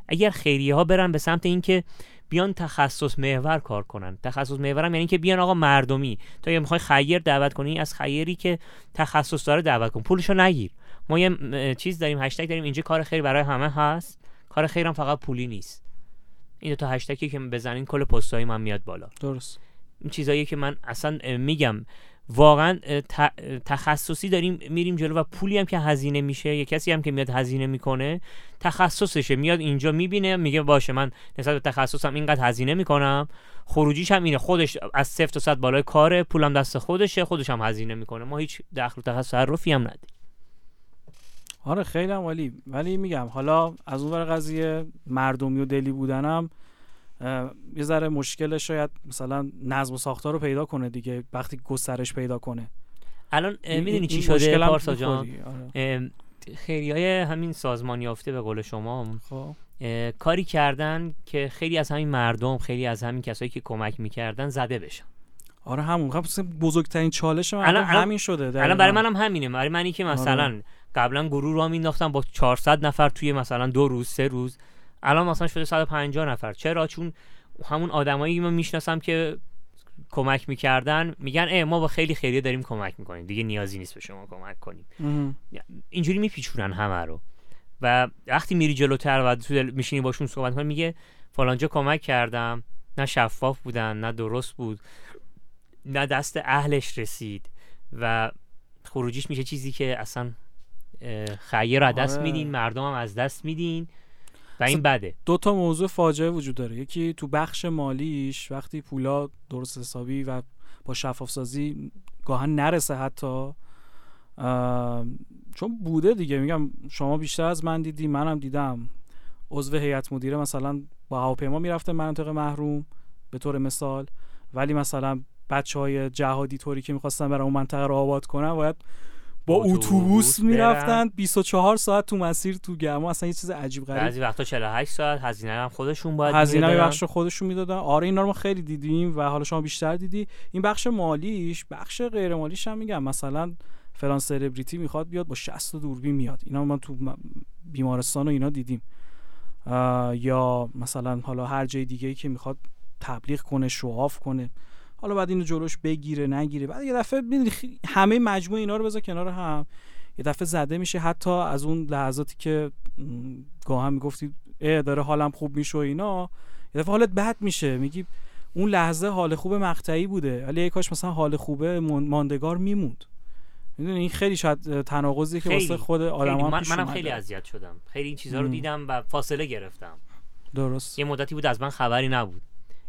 اگر خیریه‌ها برن به سمت اینکه بیان تخصص محور کار کنن، تخصص محورم یعنی که بیان آقا مردمی، تو اگه میخوای خیر دعوت کنی از خیری که تخصص داره دعوت کن، پولشو نگیر. ما یه چیز داریم، هشتگ داریم اینجا، کار خیر برای همه هست، کار خیر هم فقط پولی نیست. این دو تا هشتگی که بزنین کل پست‌های من میاد بالا. درست. این چیزاییه که من اصلا میگم واقعا تخصصی داریم میریم جلو و پولی هم که هزینه میشه، یه کسی هم که میاد هزینه میکنه تخصصشه، میاد اینجا میبینه میگه باشه من نسبت به تخصصم اینقدر هزینه میکنم، خروجیش هم اینه، خودش از صفر تا صد بالای کاره، پولم دست خودشه، خودش هم هزینه میکنه، ما هیچ دخل و تصرفی هم نداریم. آره خیلی هم عالی. ولی میگم حالا از اون ور قضیه مردمی و دلی بودنم یه ذره مشکل، شاید مثلا نظم و ساختار رو پیدا کنه دیگه وقتی گسترش پیدا کنه. الان میدونی چی شده پارسا جان؟ آره. خیریهای همین سازمان یافته به قول شما خب کاری کردن که خیلی از همین مردم، خیلی از همین کسایی که کمک میکردن زده بشن. آره همون خب بزرگترین چالش من الان همین شده. الان برای منم هم همینه، برای منی که مثلا آره. قبلا گروه رو مینداختم با چهارصد نفر توی مثلا دو روز سه روز، الان مثلا شده صد و پنجاه نفر. چرا؟ چون همون آدمایی من میشناسم که کمک میکردن میگن ای ما با خیلی خیریه داریم کمک میکنیم، دیگه نیازی نیست به شما کمک کنیم. اینجوری میپیچونن همه رو. و وقتی میری جلوتر و تو میشینی باشون صحبت کنی میگه فلانجا کمک کردم، نه شفاف بودن، نه درست بود، نه دست اهلش رسید و خروجیش میشه چیزی که اصلا خیه را دست میدین، مردم هم از دست میدین و این بده. دو تا موضوع فاجعه وجود داره، یکی تو بخش مالیش وقتی پولا درست حسابی و با شفاف سازی گاهن نرسه، حتی چون بوده دیگه، میگم شما بیشتر از من دیدی، منم دیدم عضو هیئت مدیره مثلا با هواپیما میرفته مناطق محروم به طور مثال، ولی مثلا بچهای جهادی طوری که می‌خواستن برای اون منطقه رو آباد کنن باید با اتوبوس میرفتن بیست و چهار ساعت تو مسیر تو گرما، اصلا یه چیز عجیب غریب. بعضی وقتا چهل و هشت ساعت هزینه هم خودشون باید میدادن، هزینه بخش خودشون میدادن. آره اینا رو ما خیلی دیدیم و حالا شما بیشتر دیدی. این بخش مالیش، بخش غیر مالیش هم میگم مثلا فلان سلبریتی میخواد بیاد با شصت دوربین میاد، اینا ما تو بیمارستان و اینا دیدیم، یا مثلا حالا هر جای دیگه‌ای که میخواد تبلیغ کنه، شوآف کنه، حالا بعد اینو جلوش بگیره نگیره، بعد یه دفعه همه مجموعه اینا رو بذار کنار هم، یه دفعه زده میشه. حتی از اون لحظاتی که گاه هم میگفتی اه داره حالم خوب میشه و اینا، یه دفعه حالت بد میشه، میگی اون لحظه حال خوب مقطعی بوده، ولی ای کاش مثلا حال خوبه ماندگار میموند. میدونی این خیلی شاید تناقضیه که واسه خود آدما پیش اومده. منم خیلی اذیت شدم، خیلی این چیزا رو دیدم و فاصله گرفتم. درست یه مدتی بود از من خبری نبود.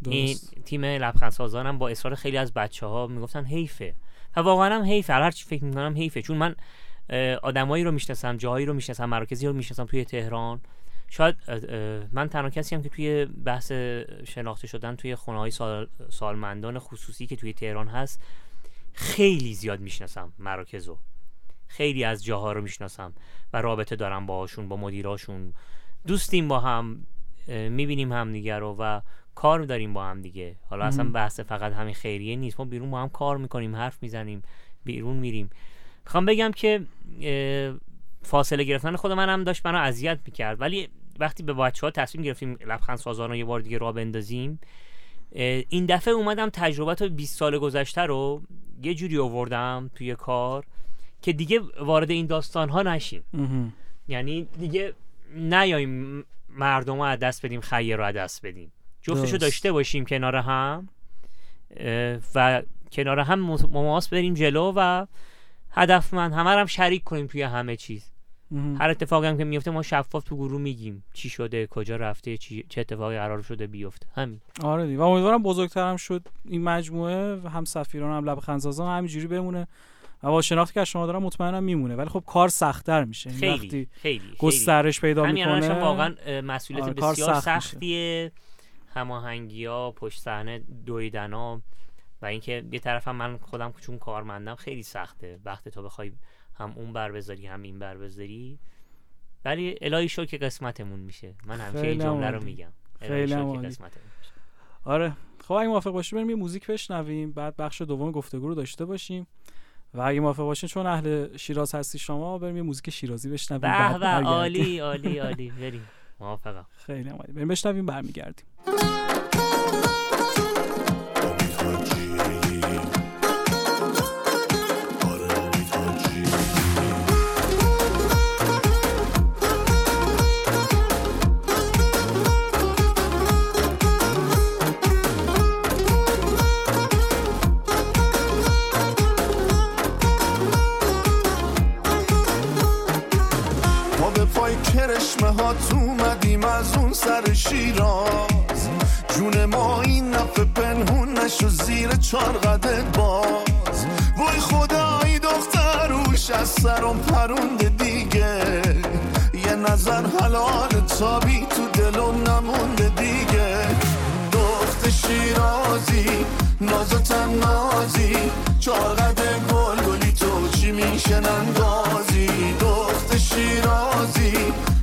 این تیم لبخندسازان هم با اصرار خیلی از بچه‌ها میگفتن حیفه، و واقعا هم حیفه، هر چی فکر می‌کنم حیفه، چون من آدمایی رو میشناسم، جاهایی رو میشناسم، مراکزی رو میشناسم توی تهران. شاید من تنها کسی هم که توی بحث شناخته شدن توی خونه‌های سال، سالمندان خصوصی که توی تهران هست خیلی زیاد میشناسم، مراکزو خیلی از جاها رو میشناسم و رابطه دارم باهاشون، با مدیراشون دوستیم، با هم میبینیم همدیگه رو و کار داریم با هم دیگه. حالا اصلا بحث فقط همین خیریه نیست، ما بیرون با هم کار میکنیم، حرف میزنیم، بیرون میریم. میخوام بگم که فاصله گرفتن خود من هم داشت منو اذیت میکرد، ولی وقتی به بچه‌ها تصمیم گرفتیم لبخندسازان رو یه بار دیگه راه بندازیم، این دفعه اومدم تجربه تو بیست سال گذشته رو یه جوری آوردم توی کار که دیگه وارد این داستان ها نشیم. یعنی دیگه نیاییم مردم رو از دست بدیم، خیر رو از دست بدیم، جفتشو داشته باشیم کنار هم و کنار هم مماس بریم جلو و هدفمند همه رو هم شریک کنیم توی همه چیز. هر اتفاقی هم که میفته ما شفاف تو گروه میگیم چی شده، کجا رفته، چی، چه اتفاقی قرار شده بیفته، همین. آره دیگه. و امیدوارم بزرگتر هم شد این مجموعه، هم سفیران هم لبخندسازان همینجوری بمونه و با شناختی که از شما دارم مطمئنم میمونه، ولی خب کار سخت‌تر میشه خیلی وقتی خیلی گسترش پیدا میکنه. همین الانش واقعا مسئولیت آره، بسیار سخت سختیه، هماهنگی‌ها، پشت صحنه دویدن‌ها و اینکه یه طرف هم من خودم چون کارمندم خیلی سخته، وقتی تو بخوای هم اون بر بذاری هم این بر بذاری، ولی الهی شکر که قسمتمون میشه. من همیشه این جمله رو میگم، الهی شکر که قسمتمون میشه. آره خب اگه موافق باشیم بریم یه موزیک بشنویم، بعد بخش دوم گفتگو رو داشته باشیم و اگه موافق باشین چون اهل شیراز هستی شما، بریم یه موزیک شیرازی بشنویم. به عالی عالی عالی، بریم. موافقم، خیلی عالی، بریم بشنویم، برمیگردیم. تو اومدیم از اون سر شیراز، جون ما این نفه پنهون نشو زیر چار قدت باز. وای خدایی دختروش از سرم پرونده دیگه، یه نظر حلال تابی تو دلم نمونده دیگه. دخت شیرازی نازتن نازی چار قده گل گلی تو چی میشنن گازی. دخت شیرازی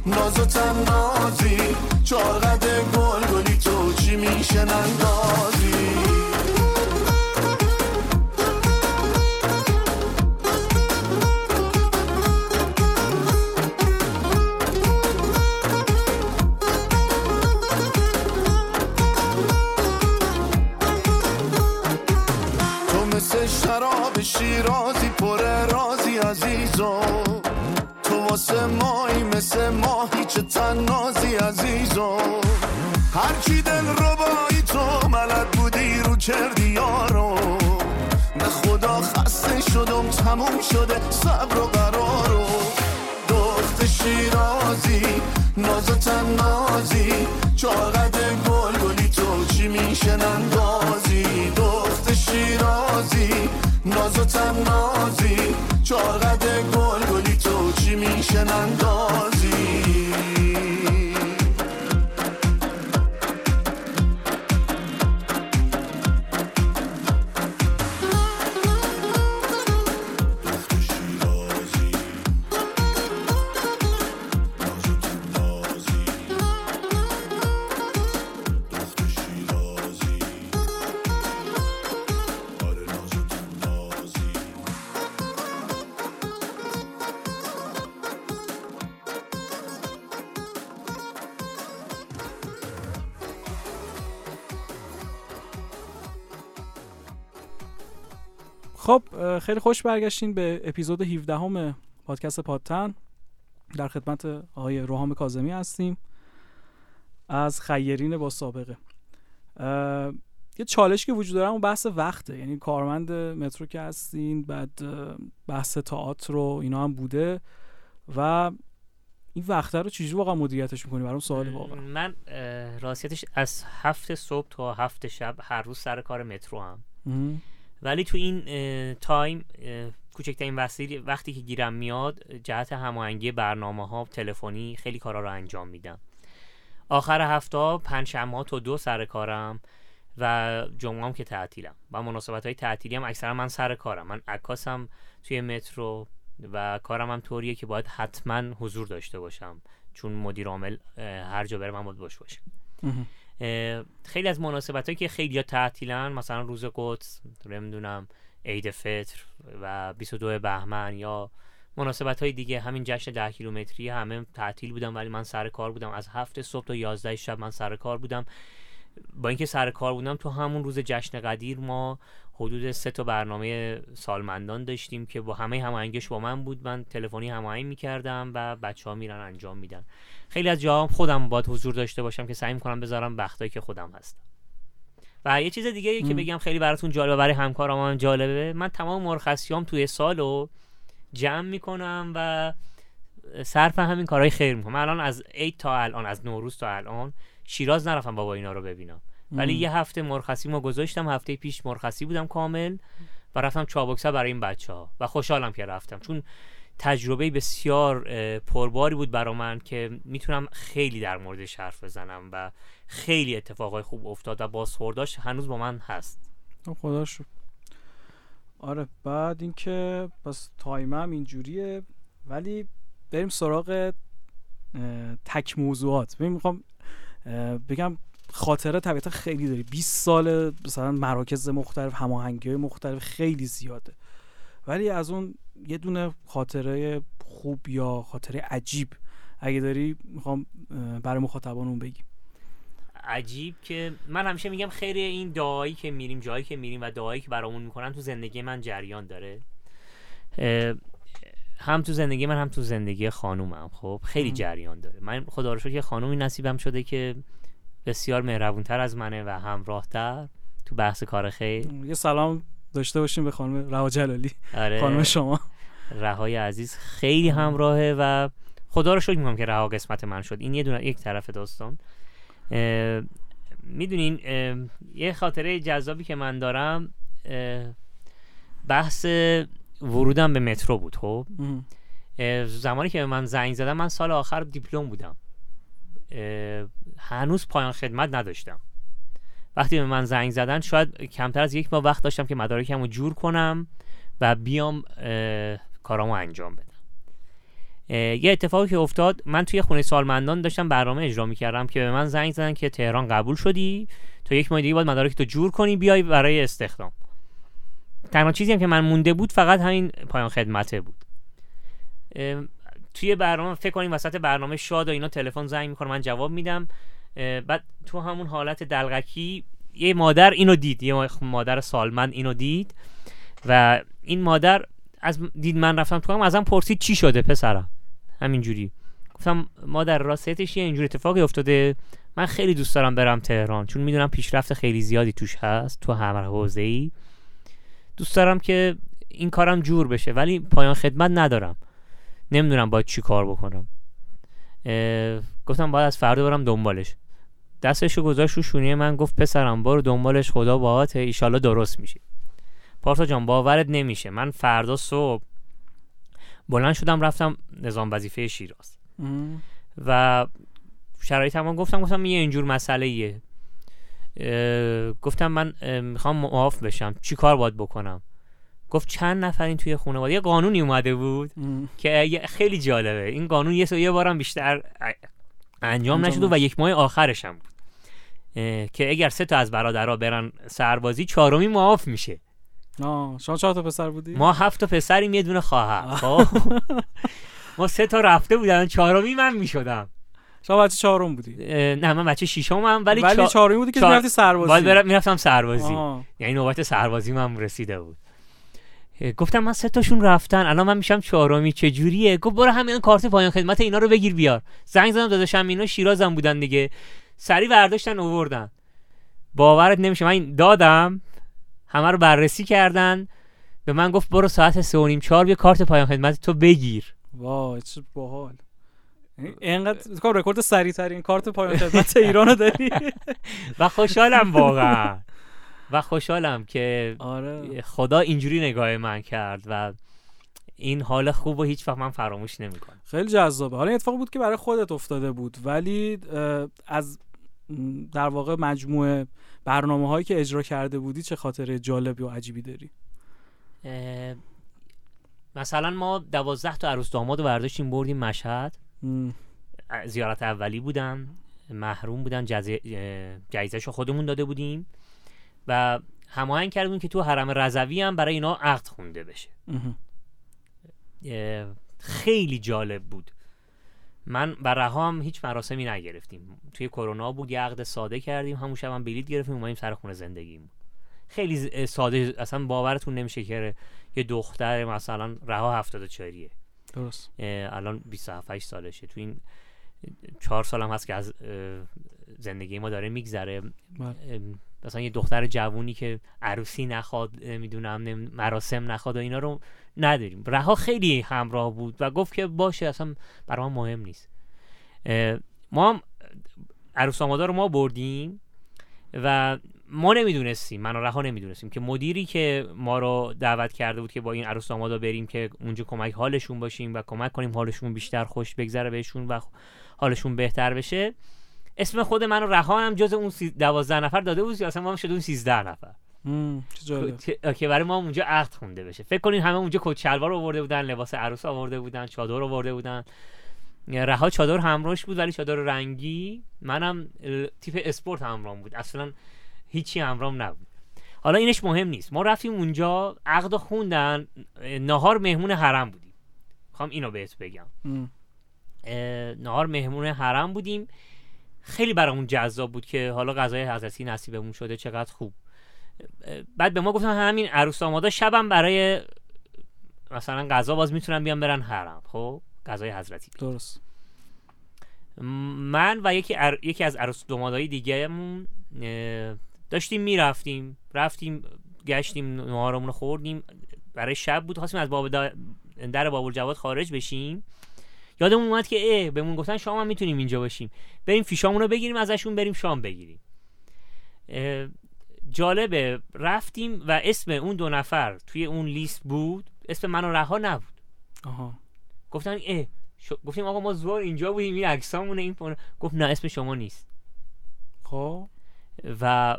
نازتم نازی چارقد گل گلی تو چی میشن اندازی. واسه شراب شیرازی پر رازی عزیزم، تو واسه مایی مثل ماهی چه تنازی عزیزم، هرچی دل ربایی تو ملت بودی رو کردی یارو، به خدا خسته شدم تموم شده صبر و قرارو، دخت شیرازی نازت نازی چاقد گل گلی تو چی میشه نندازی، دخت شیرازی نازت نازی چاقد گل گلی تو چی میشه نندازی. خب خیلی خوش برگشتین به اپیزود هفده همه پادکست پادتن. در خدمت آقای رهام کاظمی هستیم از خیرین با سابقه. یه چالش که وجود داره اون بحث وقته، یعنی کارمند مترو که هستین، بعد بحث تئاتر رو اینا هم بوده و این وقته رو چجوری واقعا مدیریتش می‌کنی؟ برام سواله واقعا. من راستیتش از هفت صبح تا هفت شب هر روز سر کار مترو هم ام. ولی تو این اه، تایم اه، کوچکترین وسیله وقتی که گیرم میاد جهت هماهنگی برنامه‌ها تلفنی خیلی کارا رو انجام میدم. آخر هفته پنجشنبه‌ها تا دو سر کارم و جمعه‌ام که تعطیلم و مناسبت‌های تعطیلی هم اکثرا من سر کارم. من عکاسم توی مترو و کارم هم طوریه که باید حتما حضور داشته باشم، چون مدیر عامل هر جا بره من باید باش باشم. خیلی از مناسبتایی که خیلی‌ها تعطیلن، مثلا روز قدس، نمی‌دونم عید فطر و بیست و دو بهمن یا مناسبت‌های دیگه، همین جشن ده کیلومتری همه تعطیل بودم ولی من سر کار بودم. از هفت صبح تا یازده شب من سر کار بودم. با اینکه سر کار بودم تو همون روز جشن قدیر ما حدود سه تا برنامه سالمندان داشتیم که با همه هماهنگش با من بود. من تلفنی هماهنگ می‌کردم و بچه‌ها میرن انجام میدن. خیلی از جاها خودم باید حضور داشته باشم که سعی می‌کنم بذارم وقتایی که خودم هستم. و یه چیز دیگه یه که بگم خیلی براتون جالبه، برای همکارام هم جالبه، من تمام مرخصیام توی سالو جمع می‌کنم و صرف همین کارهای خیر می‌کنم. الان از عید تا الان، از نوروز تا الان شیراز نرفتم بابا اینا رو ببینم، ولی ام. یه هفته مرخصی ما گذاشتم. هفته پیش مرخصی بودم کامل و رفتم چابکسه برای این بچه‌ها و خوشحالم که رفتم، چون تجربه بسیار پرباری بود برای من که میتونم خیلی در موردش حرف بزنم و خیلی اتفاقای خوب افتاد و بازخورداش هنوز با من هست. خدا شکر. آره، بعد اینکه پس تایمم اینجوریه، ولی بریم سراغ تک موضوعات. ببین میخوام بگم خاطره طبیعتا خیلی داری، بیست سال مثلا مراکز مختلف، هماهنگی‌های مختلف خیلی زیاده، ولی از اون یه دونه خاطره خوب یا خاطره عجیب اگه داری میخوام برای مخاطبانمون بگیم. عجیب که من همیشه میگم خیر این دعایی که میریم، جایی که میریم و دعایی که برامون میکنن تو زندگی من جریان داره، هم تو زندگی من هم تو زندگی خانومم. خب خیلی جریان داره. من خدا رو شکر که خانومی نصیبم شده که بسیار مهربونتر از منه و همراهتر تو بحث کار خیر. یه سلام داشته باشیم به خانم رها جلالی. آره، خانم شما رهای عزیز خیلی همراهه و خدا رو شکر میگم که رها قسمت من شد. این یه دونه یک طرف داستان. میدونین یه خاطره جذابی که من دارم بحث ورودم به مترو بود. خب زمانی که من زنگ زدم من سال آخر دیپلم بودم، هنوز پایان خدمت نداشتم. وقتی به من زنگ زدن شاید کمتر از یک ماه وقت داشتم که مدارکمو جور کنم و بیام کارامو انجام بدم. یه اتفاقی که افتاد، من توی خونه سالمندان داشتم برنامه اجرا می‌کردم که به من زنگ زدن که تهران قبول شدی، تو یک ماه دیگه باید مدارکتو جور کنی بیای برای استخدام. تنها چیزی هم که من مونده بود فقط همین پایان خدمته بود. توی برنامه فکر کنیم وسط برنامه شاد و اینا تلفن زنگ میکنه، من جواب میدم. بعد تو همون حالت دلغکی یه مادر اینو دید، یه مادر سالمند اینو دید و این مادر از دید من رفتم تو کام، ازم پرسید چی شده پسرم، همینجوری گفتم مادر راستش یه اینجوری اتفاقی افتاده، من خیلی دوست دارم برم تهران چون میدونم پیشرفت خیلی زیادی توش هست، تو هر حوزه‌ای دوست دارم که این کارم جور بشه، ولی پایان خدمت ندارم، نمیدونم باید چی کار بکنم. گفتم باید از فردا برم دنبالش. دستشو گذاشت رو شونه من گفت پسرم برو دنبالش، خدا باهاته، ان شاءالله درست میشه. پارسا جان باورت نمیشه من فردا صبح بلند شدم رفتم نظام وظیفه شیراز ام. و شرایط هم گفتم گفتم یه اینجور مسئله ایه، گفتم من میخوام معاف بشم چی کار باید بکنم؟ گفت چند نفرین توی خانواده، یه قانونی اومده بود ام. که خیلی جالبه، این قانون یه, یه بارم بیشتر انجام نشد و یک ماه آخرش هم بود که اگر سه تا از برادرها برن سربازی چهارمی معاف میشه. آه شما چهار تا پسر بودی؟ ما هفت تا پسریم یه دونه خواهر. ما سه تا رفته بودن، چهارمی من میشدم. شما بچه چهارم بودی؟ نه من بچه ششمم، ولی ولی چا... چهارمی بودی که چار... میرفتی سربازی. ولی برم... میرفتم سربازی. آه. یعنی نوبت سربازی من رسیده بود. گفتم من سه تاشون رفتن، الان من میشم چهارمی، چه جوریه؟ گفت برو همین کارت پایان خدمت اینا رو بگیر بیار. زنگ زدم داداشم اینا شیرازم بودن دیگه. سری برداشتن آوردن. باورت نمیشه من دادم، همه رو بررسی کردن، به من گفت برو ساعت سه و نیم چهار بیا کارت پایان خدمت تو بگیر. وای چه باحال. اینقدر کار رکورد سریع ترین کارت پایان خدمت ایرانو داری. و خوشحالم واقعا. و خوشحالم که آره. خدا اینجوری نگاه من کرد و این حال خوب رو هیچ وقت من فراموش نمی‌کنم. خیلی جذابه. حالا این اتفاق بود که برای خودت افتاده بود، ولی از در واقع مجموعه برنامه‌هایی که اجرا کرده بودی چه خاطره جالبی و عجیبی داری؟ مثلا ما دوازده تا عروس داماد رو برداشتیم بردیم مشهد. م. زیارت اولی بودن، محروم بودن، جایزه‌اش رو خودمون داده بودیم و هماهنگ کردیم که تو حرم رضوی هم برای اینا عقد خونده بشه. خیلی جالب بود. من و رها هم هیچ مراسمی نگرفتیم، توی کرونا بود، یه عقد ساده کردیم، همون شب هم بلیط گرفتیم اومدیم سر خونه زندگیمون. خیلی ساده، اصلا باورتون نمیشه که یه دختر مثلا رها هفتاد و چهاریه، درست الان بیست و هفت سالشه، تو این چهار سال هم هست که از زندگی ما داره میگذره. مثلا یه دختر جوونی که عروسی نخواد، میدونم مراسم نخواد و اینا رو نداریم. رها خیلی همراه بود و گفت که باشه اصلا برای ما مهم نیست. ما هم عروس آمادا رو ما بردیم و ما نمیدونستیم، من و رها نمیدونستیم که مدیری که ما رو دعوت کرده بود که با این عروس آمادا بریم که اونجا کمک حالشون باشیم و کمک کنیم حالشون بیشتر خوش بگذره بهشون و حالشون بهتر بشه، اسم خود من و رها هم جز اون دوازده نفر داده بود که اصلا ما هم شد اون سیزده نفر که برای ما اونجا عقد خونده بشه. فکر کنین همه اونجا کت شلوار آورده بودن، لباس عروس آورده بودن، چادر آورده بودن. رها چادر همراهش بود ولی چادر رنگی، منم تیپ اسپورت همراهم بود، اصلا هیچی همراهم نبود. حالا اینش مهم نیست. ما رفتیم اونجا عقد خوندن، نهار مهمون حرم بودیم. میخوام اینو بهت بگم. نهار مهمون حرم بودیم. خیلی برامون جذاب بود که حالا غذای حضرتی نصیبمون شده، چقدر خوب. بعد به ما گفتن همین عروس آمادا شبم برای مثلا غذا باز میتونن بیان برن حرم، خب غذای حضرتی بیان. درست. من و یکی عر... یکی از عروس دامادای دیگه‌مون داشتیم میرفتیم، رفتیم گشتیم، نهارمون رو خوردیم، برای شب بود، خواستیم از باب دا... در باب‌الجواد خارج بشیم، یادمون اومد که اه بهمون گفتن شام هم میتونیم اینجا باشیم، بریم فیشامون رو بگیریم ازشون، بریم شام بگیریم. جالبه رفتیم و اسم اون دو نفر توی اون لیست بود، اسم من و رها نبود. آها. گفتن اه شو... گفتیم آقا ما زور اینجا بودیم، این عکسامونه، این فونه. گفت نه اسم شما نیست. خب و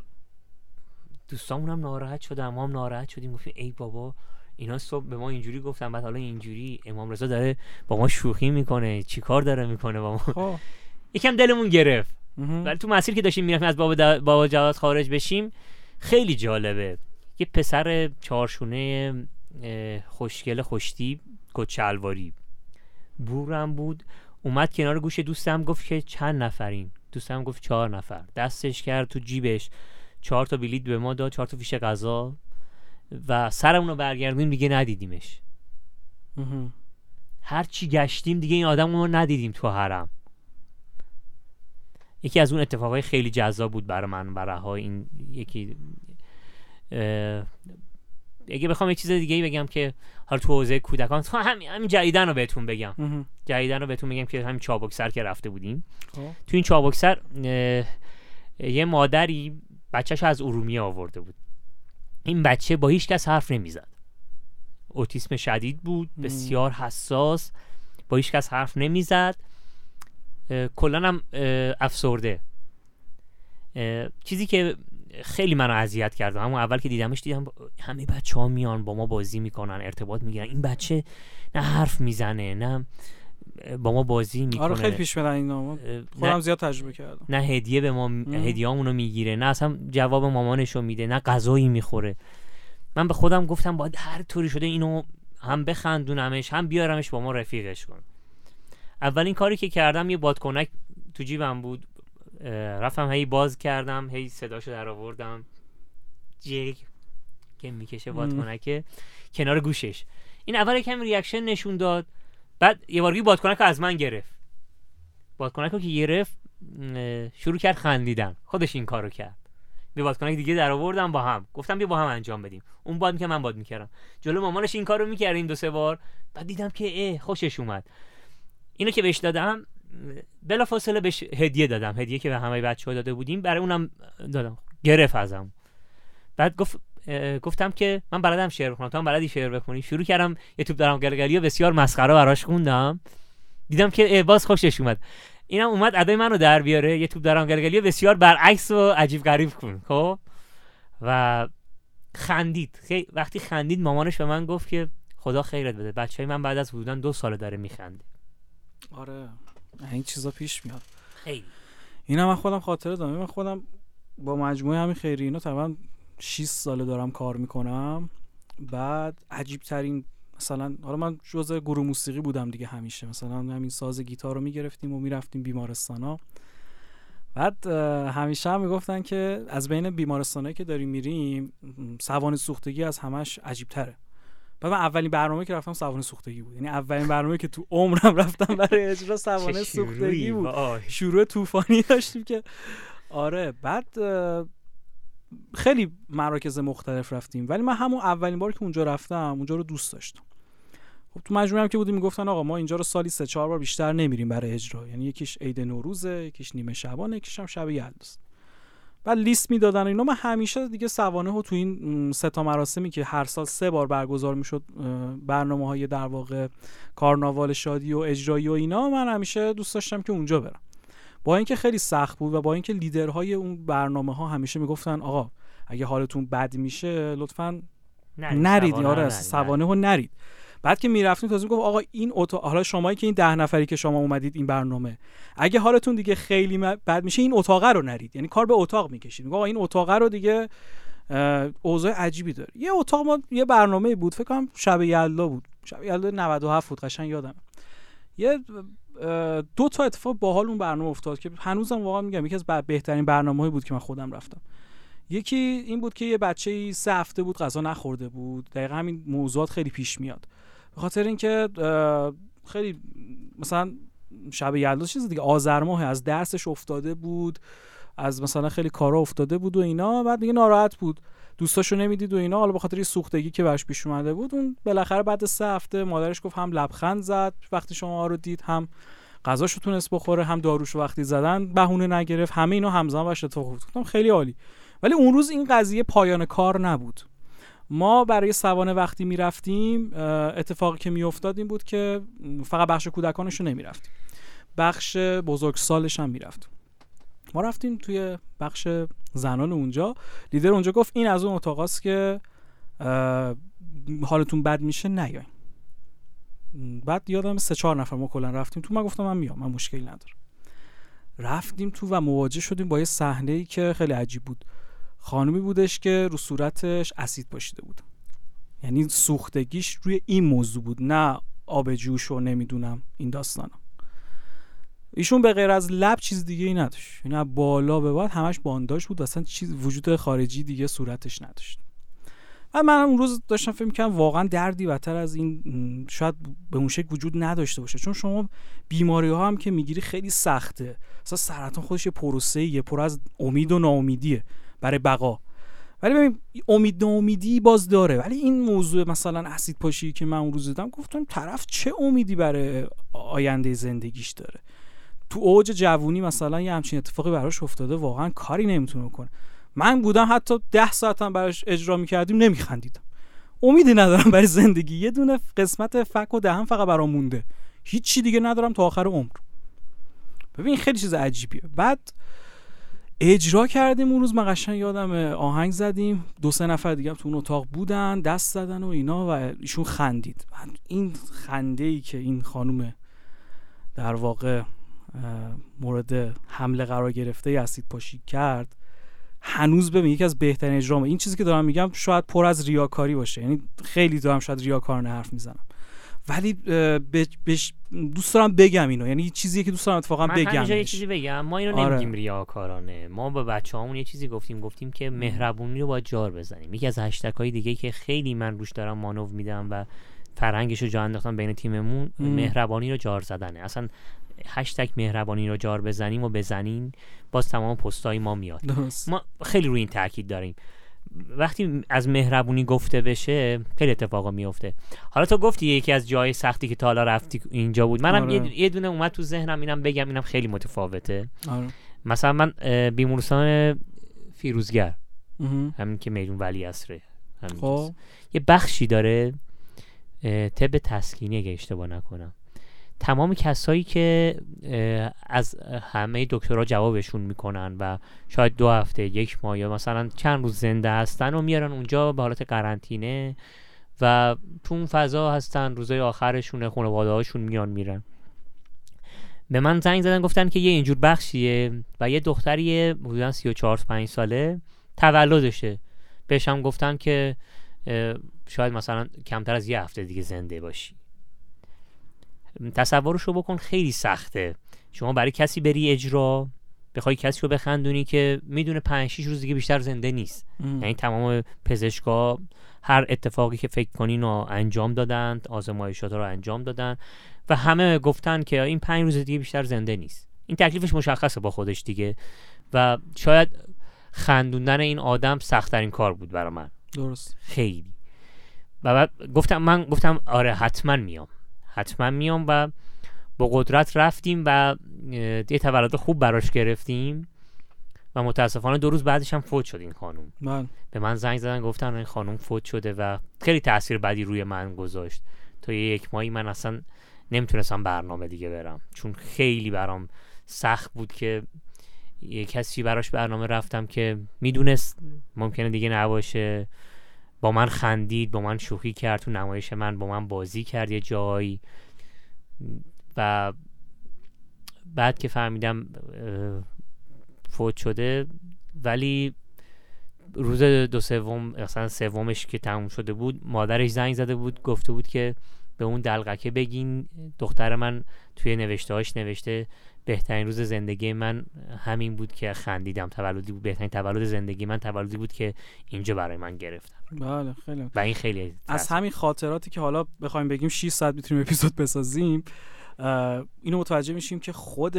دوستامون هم ناراحت شدن، ما هم ناراحت شدیم، گفتیم ای بابا اینا صبح به ما اینجوری گفتن، بعد حالا اینجوری امام رضا داره با ما شوخی میکنه، چیکار داره میکنه با ما. یکم دلمون گرفت. ولی تو مسیر که داشتیم میرفتیم از باب بابا جواد خارج بشیم، خیلی جالبه یه پسر چارشونه خوشگل خوشتیپ کچلواری بورم بود، اومد کنار گوش دوستم گفت که چند نفرین؟ دوستم گفت چهار نفر. دستش کرد تو جیبش، چهار تا بلیط به ما داد، چهار تا فیش غذا و سرمون رو برگردیم دیگه ندیدیمش. هر چی گشتیم دیگه این آدم رو ندیدیم تو حرم. یکی از اون اتفاقای خیلی جذاب بود برای من و رها. این یکی اگه بخوام یه چیز دیگه بگم که حالا تو حوزه کودکان همین همین جدیدن رو بهتون بگم جدیدن رو بهتون بگم که همین چابکسر که رفته بودیم آه. تو این چابکسر یه مادری بچه‌ش از ارومیه آورده بود. این بچه با هیچ کس حرف نمیزد، اوتیسم شدید بود، بسیار حساس، با هیچ کس حرف نمیزد، کلان هم افسرده. چیزی که خیلی منو اذیت کرد همون اول که دیدمش، دیدم همه بچه ها میان با ما بازی میکنن، ارتباط میگیرن، این بچه نه حرف میزنه نه با ما بازی میکنه. آره خیلی پیش میرن اینا، خودم زیاد تجربه کردم. نه هدیه به ما م... هدیه‌مونو میگیره، نه اصلا جواب مامانشو میده، نه غذایی میخوره. من به خودم گفتم باید هر طوری شده اینو هم بخندونمش هم بیارمش با ما رفیقش کنم. اولین کاری که کردم یه بادکنک تو جیبم بود، رفتم هی باز کردم، هی صداشو در آوردم، جیک که میکشه بادکنکه کنار گوشش. این اول یکم ریاکشن نشون داد، بعد یه بارگی بادکنک رو از من گرفت. بادکنک رو که گرفت شروع کرد خندیدن، خودش این کارو کرد. یه بادکنک دیگه در آوردم با هم، گفتم بیا با هم انجام بدیم. اون باد میکنه من باد میکردم، جلو مامانش این کارو میکردیم دو سه بار. بعد دیدم که اه خوشش اومد. اینو که بهش دادم بلافاصله بهش هدیه دادم، هدیه که به همه بچه‌ها داده بودیم برای اونم دادم، گرفت ازم. بعد گفت گفتم که من بلدم شعر بخونم، تو هم بلدی شعر بخونی. شروع کردم یه توپ دارم گلگلی و بسیار مسخره براش خوندم، دیدم که باز خوشش اومد. اینم اومد ادای منو در بیاره، یه توپ دارم گلگلی و بسیار برعکس و عجیب غریب کن، خب و خندید. خیلی وقتی خندید مامانش به من گفت که خدا خیرت بده، بچه‌ی من بعد از حدوداً دو سال داره میخنده. آره این چیزا پیش میاد خیلی. اینا من خودم خاطره دارم، من خودم با مجموعه همین خیری اینا تقریبا شش ساله دارم کار میکنم. بعد عجیب ترین مثلا حالا من جزء گروه موسیقی بودم دیگه، همیشه مثلا همین ساز گیتار رو میگرفتیم و میرفتیم بیمارستانا. بعد همیشه هم میگفتن که از بین بیمارستانایی که داریم میریم سوانح سوختگی از همش عجیب تره. بعد من اولین برنامه که رفتم سوانح سوختگی بود، یعنی اولین برنامه که تو عمرم رفتم برای اجرا سوانح سوختگی بود. شروع طوفانی داشتیم که آره. بعد خیلی مراکز مختلف رفتیم، ولی من همون اولین بار که اونجا رفتم اونجا رو دوست داشتم. خب تو مجموعه هم که بودیم میگفتن آقا ما اینجا رو سالی سه چهار بار بیشتر نمیریم برای اجرا، یعنی یکیش عید نوروزه، یکیش نیمه شبانه، یکیش هم شب یلداست. بعد لیست میدادن اینا. من همیشه دیگه سوانحو تو این سه تا مراسمی که هر سال سه بار برگزار میشد، برنامه‌های در واقع کارناوال شادی و اجرایی و اینا، من همیشه دوست داشتم که اونجا برم. با اینکه خیلی سخت بود و با اینکه لیدرهای اون برنامه‌ها همیشه میگفتن آقا اگه حالتون بد میشه لطفاً نرید، یارا سوانحو نرید. بعد که میرفتیم تازه میگفت آقا این اتاق، حالا شمایی که این ده نفری که شما اومدید این برنامه، اگه حالتون دیگه خیلی بد میشه این اتاق رو نرید. یعنی کار به اتاق میکشید، میگه آقا این اتاق رو دیگه اوضاع عجیبی داره. یه اتاق ما یه برنامه بود، فکر کنم شب یلدا بود، شب یلدا نود و هفت بود قشنگ یادم. یه دو تا اتفاق باحال اون برنامه افتاد که هنوزم واقعا میگم یکی از بهترین برنامه‌هایی بود که من خودم رفتم. یکی این بود که یه بچه‌ای سه هفته بود غذا نخورده بود. دقیقاً همین موضوعات خیلی پیش میاد. به خاطر اینکه خیلی مثلا شب یلدا چیز دیگه آذر ماه از درسش افتاده بود، از مثلا خیلی کارا افتاده بود و اینا. بعد دیگه ناراحت بود، دوستاشو نمیدید و اینا. حالا به خاطر این سوختگی که براش پیش اومده بود، اون بالاخره بعد سه هفته مادرش گفت هم لبخند زد وقتی شما رو دید، هم غذاشو تونست بخوره، هم داروشو وقتی زدن بهونه نگرفت. همه اینا همزمان باشه تو گفتم خیلی عالی. ولی اون روز این قضیه پایان کار نبود. ما برای سوانح وقتی میرفتیم اتفاقی که میافتاد این بود که فقط بخش کودکانشو نمیرفتیم، بخش بزرگسالش هم میرفت. ما رفتیم توی بخش زنان. اونجا لیدر اونجا گفت این از اون اتاقاست که حالتون بد میشه نیاین. بعد یادم سه چهار نفر ما کلا رفتیم تو. من گفتم من میام، من مشکلی ندارم. رفتیم تو و مواجه شدیم با یه صحنه‌ای که خیلی عجیب بود. خانومی بودش که رو صورتش اسید پاشیده بود، یعنی سوختگیش روی این موضوع بود، نه آب جوش و نمیدونم این داستانا. ایشون به غیر از لب چیز دیگه ای نداشت، یعنی بالا به بعد همش بانداج بود، اصلا چیز وجود خارجی دیگه صورتش نداشت. و من اون روز داشتم فکر می‌کردم واقعا دردی بدتر از این شاید به اون شکل وجود نداشته باشه، چون شما بیماری‌ها هم که می‌گیری خیلی سخته، مثلا سرطان خودش یه پروسه‌ایه پر از امید و ناامیدیه برای بقا، ولی ببین امید ناامیدی باز داره. ولی این موضوع مثلا اسیدپاشی که من اون روز دیدم، گفتم طرف چه امیدی برای آینده زندگیش داره؟ تو اوج جوونی مثلا یه همچین اتفاقی براش افتاده، واقعا کاری نمیتونه کنه. من بودم حتی ده ساعتم براش اجرا میکردیم نمیخندیدم، امیدی ندارم برای زندگی، یه دونه قسمت فک و دهن فقط برام مونده، هیچ چی دیگه ندارم تا آخر عمر. ببین خیلی چیز عجیبیه. بعد اجرا کردیم اون روز، من قشنگ یادم آهنگ زدیم، دو سه نفر دیگه هم تو اون اتاق بودن، دست زدن و اینا و ایشون خندید. این خنده‌ای که این خانم در واقع مورد حمله قرار گرفته اسیدپاشی کرد، هنوز ببین یکی از بهترین اجرام. این چیزی که دارم میگم شاید پر از ریاکاری باشه، یعنی خیلی دارم شاید ریاکارانه حرف میزنم، ولی بهش دوست دارم بگم اینو، یعنی چیزیه که دوست دارم اتفاقا بگم. من همیشه یه چیزی بگم، ما اینو آره. نمیگیم ریاکارانه، ما با بچه‌هامون یه چیزی گفتیم، گفتیم که مهربونی رو باید جار بزنیم. یکی از هشتگ‌های دیگه که خیلی من روش دارم مانو میدم و فرهنگش رو جا انداختم بین تیممون، مهربانی رو جار زدنه. اصلا هشتگ مهربانی رو جار بزنیم و بزنین، باز تمام پستای ما میاد. دست. ما خیلی روی این تاکید داریم، وقتی از مهربونی گفته بشه خیلی اتفاقا میفته. حالا تو گفتی یکی از جای سختی که تا حالا رفتی اینجا بود، منم آره. یه دونه اومد تو ذهنم، اینم بگم، اینم خیلی متفاوته. آره. مثلا من بیمارستان فیروزگر، همین که میدون ولی عصره، همین یه بخشی داره طب تسکینی اگه اشتباه نکنم، تمام کسایی که از همه دکترها جوابشون میکنن و شاید دو هفته یک ماه یا مثلا چند روز زنده هستن و میارن اونجا به حالت قرنطینه و تو اون فضا هستن، روزای آخرشونه، خانواده هاشون میان میرن. به من زنگ زدن گفتن که یه اینجور بخشیه و یه دختریه حدوداً سی و چهار پنج ساله تولدشه، بهش هم گفتن که شاید مثلا کمتر از یه هفته دیگه زنده باشی. تصورشو بکن، خیلی سخته شما برای کسی بری اجرا، بخوای کسی رو بخندونی که میدونه پنج شیش روز دیگه بیشتر زنده نیست. یعنی تمام پزشکا هر اتفاقی که فکر کنین رو انجام دادن، آزمایشات رو انجام دادن و همه گفتن که این پنج روز دیگه بیشتر زنده نیست. این تکلیفش مشخصه با خودش دیگه و شاید خندوندن این آدم سخت‌ترین کار بود برای من. درست. خیلی. و بعد گفتم من گفتم آره حتما میام. حتما میام و با قدرت رفتیم و یه تولد خوب براش گرفتیم و متاسفانه دو روز بعدش هم فوت شد این خانوم. من. به من زنگ زدن گفتن این خانوم فوت شده و خیلی تأثیر بدی روی من گذاشت. تا یک ماهی من اصلا نمیتونستم برنامه دیگه برم، چون خیلی برام سخت بود که یه کسی براش برنامه رفتم که میدونست ممکنه دیگه نباشه. با من خندید، با من شوخی کرد، تو نمایش من با من بازی کرد یه جایی و بعد که فهمیدم فوت شده، ولی روز دو سوم اصلا سومش که تموم شده بود، مادرش زنگ زده بود گفته بود که به اون دلقکه بگین دختر من توی نوشتهاش نوشته بهترین روز زندگی من همین بود که خندیدم، تولدی بود، بهترین تولد زندگی من تولدی بود که اینجا برای من گرفتم. بله خیلی. و این خیلی از همین خاطراتی که حالا بخوایم بگیم شش ساعت میتونیم اپیزود بسازیم، اینو متوجه میشیم که خود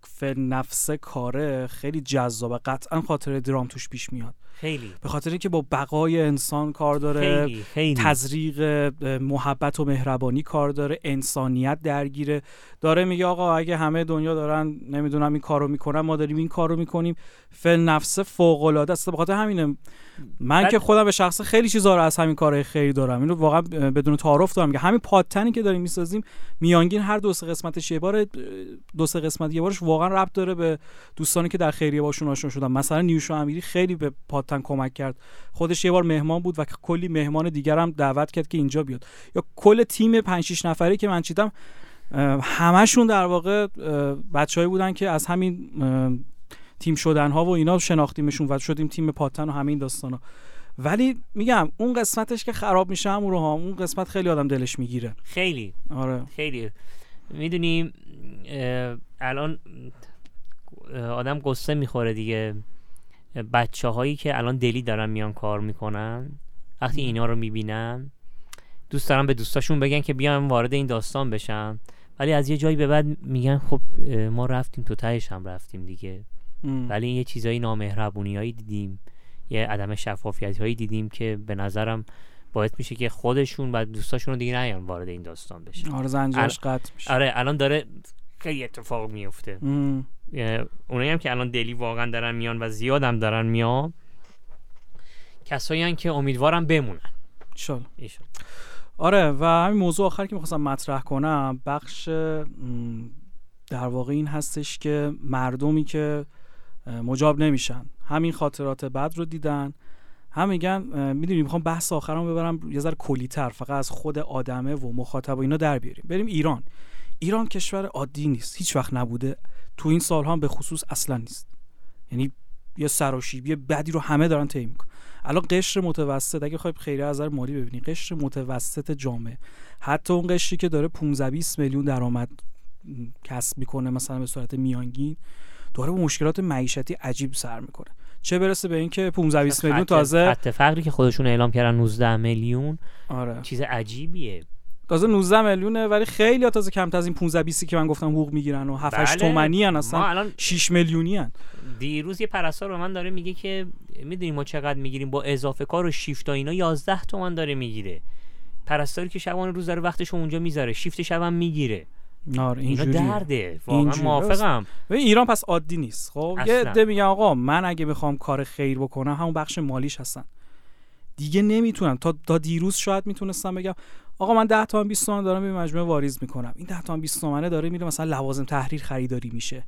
فل نفس کاره خیلی جذابه. قطعا خاطره درام توش پیش میاد، خیلی، به خاطر اینکه با بقای انسان کار داره، خیلی، خیلی. تزریق محبت و مهربانی کار داره، انسانیت درگیره، داره میگه آقا اگه همه دنیا دارن نمیدونم این کارو میکنن، ما داریم این کارو میکنیم. فل نفس فوق العاده است. به خاطر همینه من بد... که خودم به شخص خیلی چیزا رو از همین کارهای خیلی دارم، اینو واقعا بدون تعارف دارم که همین پادتنی که داریم میسازیم میانگین هر دو سه قسمتش یه بار، دو سه قسمت یه بارش واقعا ربط داره به دوستانی که در خیریه باشون آشنا شدم. مثلا نیوشا امیری خیلی به پادتن کمک کرد، خودش یه بار مهمان بود و کلی مهمان دیگر هم دعوت کرد که اینجا بیاد، یا کل تیم پنج شش نفره که من چیدم همشون در واقع بچه‌ای بودن که از همین تیم شدن ها و اینا شناختیمشون و شدیم تیم پادتن و همین داستانا. ولی میگم اون قسمتش که خراب میشه هم رو ها، اون قسمت خیلی آدم دلش میگیره، خیلی. آره خیلی. میدونی الان آدم قصه میخوره دیگه، بچه هایی که الان دلی دارن میان کار میکنن، وقتی اینا رو میبینم دوست دارم به دوستاشون بگن که بیام وارد این داستان بشم، ولی از یه جایی به بعد میگن خب ما رفتیم تو تهش هم رفتیم دیگه. ام. ولی یه چیزای نامهربونیایی دیدیم، یه عدم شفافیتایی دیدیم که به نظرم باعث میشه که خودشون و دوستاشون رو دیگه نیان وارد این داستان بشن. آره زنجیرش قطع میشه. آره الان داره خیلی اتفاق میفته. اونایی هم که الان دلی واقعا دارن میان و زیاد هم دارن میان کسایی هن که امیدوارم بمونن ان شاء الله. آره و همین موضوع آخر که میخواستم مطرح کنم بخش در واقع این هستش که مردمی که مجاب نمیشن همین خاطرات بد رو دیدن، هم میگن میدونی میخوام بحث آخرامو ببرم یه ذره کلی‌تر، فقط از خود آدمه و مخاطب و اینا در بیاریم. بریم ایران. ایران کشور عادی نیست، هیچ وقت نبوده، تو این سال‌ها هم به خصوص اصلا نیست. یعنی یه سراشیبی بدی رو همه دارن طی میکنن. الان قشر متوسط اگه بخواید خیره از نظر مالی ببینید، قشر متوسط جامعه، حتی اون قشری که داره پانزده بیست میلیون درآمد کسب میکنه مثلا به صورت میانگین، داره با مشکلات معیشتی عجیب سر میکنه، چه برسه به این که پانزده بیست میلیون تازه خط فقری که خودشون اعلام کردن نوزده میلیون. آره. چیز عجیبیه. تازه نوزده میلیونه ولی خیلی ها تازه کمتر از این پانزده بیست که من گفتم حقوق میگیرن و هفت هشت بله. تومانی ان، اصلا شش میلیونی ان. دیروز یه پرستار به من داره میگه که میدونی ما چقدر میگیریم با اضافه کار و شیفت و اینا، یازده تومن داره میگیره. پرستاری که شبانه روز داره وقتش اونجا میذاره، شیفت شبم میگیره. نار اینجوری درده. واقعا موافقم. ایران پس عادی نیست. خب یه عده میگن آقا من اگه بخوام کار خیر بکنم همون بخش مالیش هستن دیگه نمیتونم. تا تا دیروز شاید میتونستم بگم آقا من ده تا بیست تومن دارم به مجموعه واریز میکنم، این ده تا بیست تومنه داره میره مثلا لوازم تحریر خریداری میشه.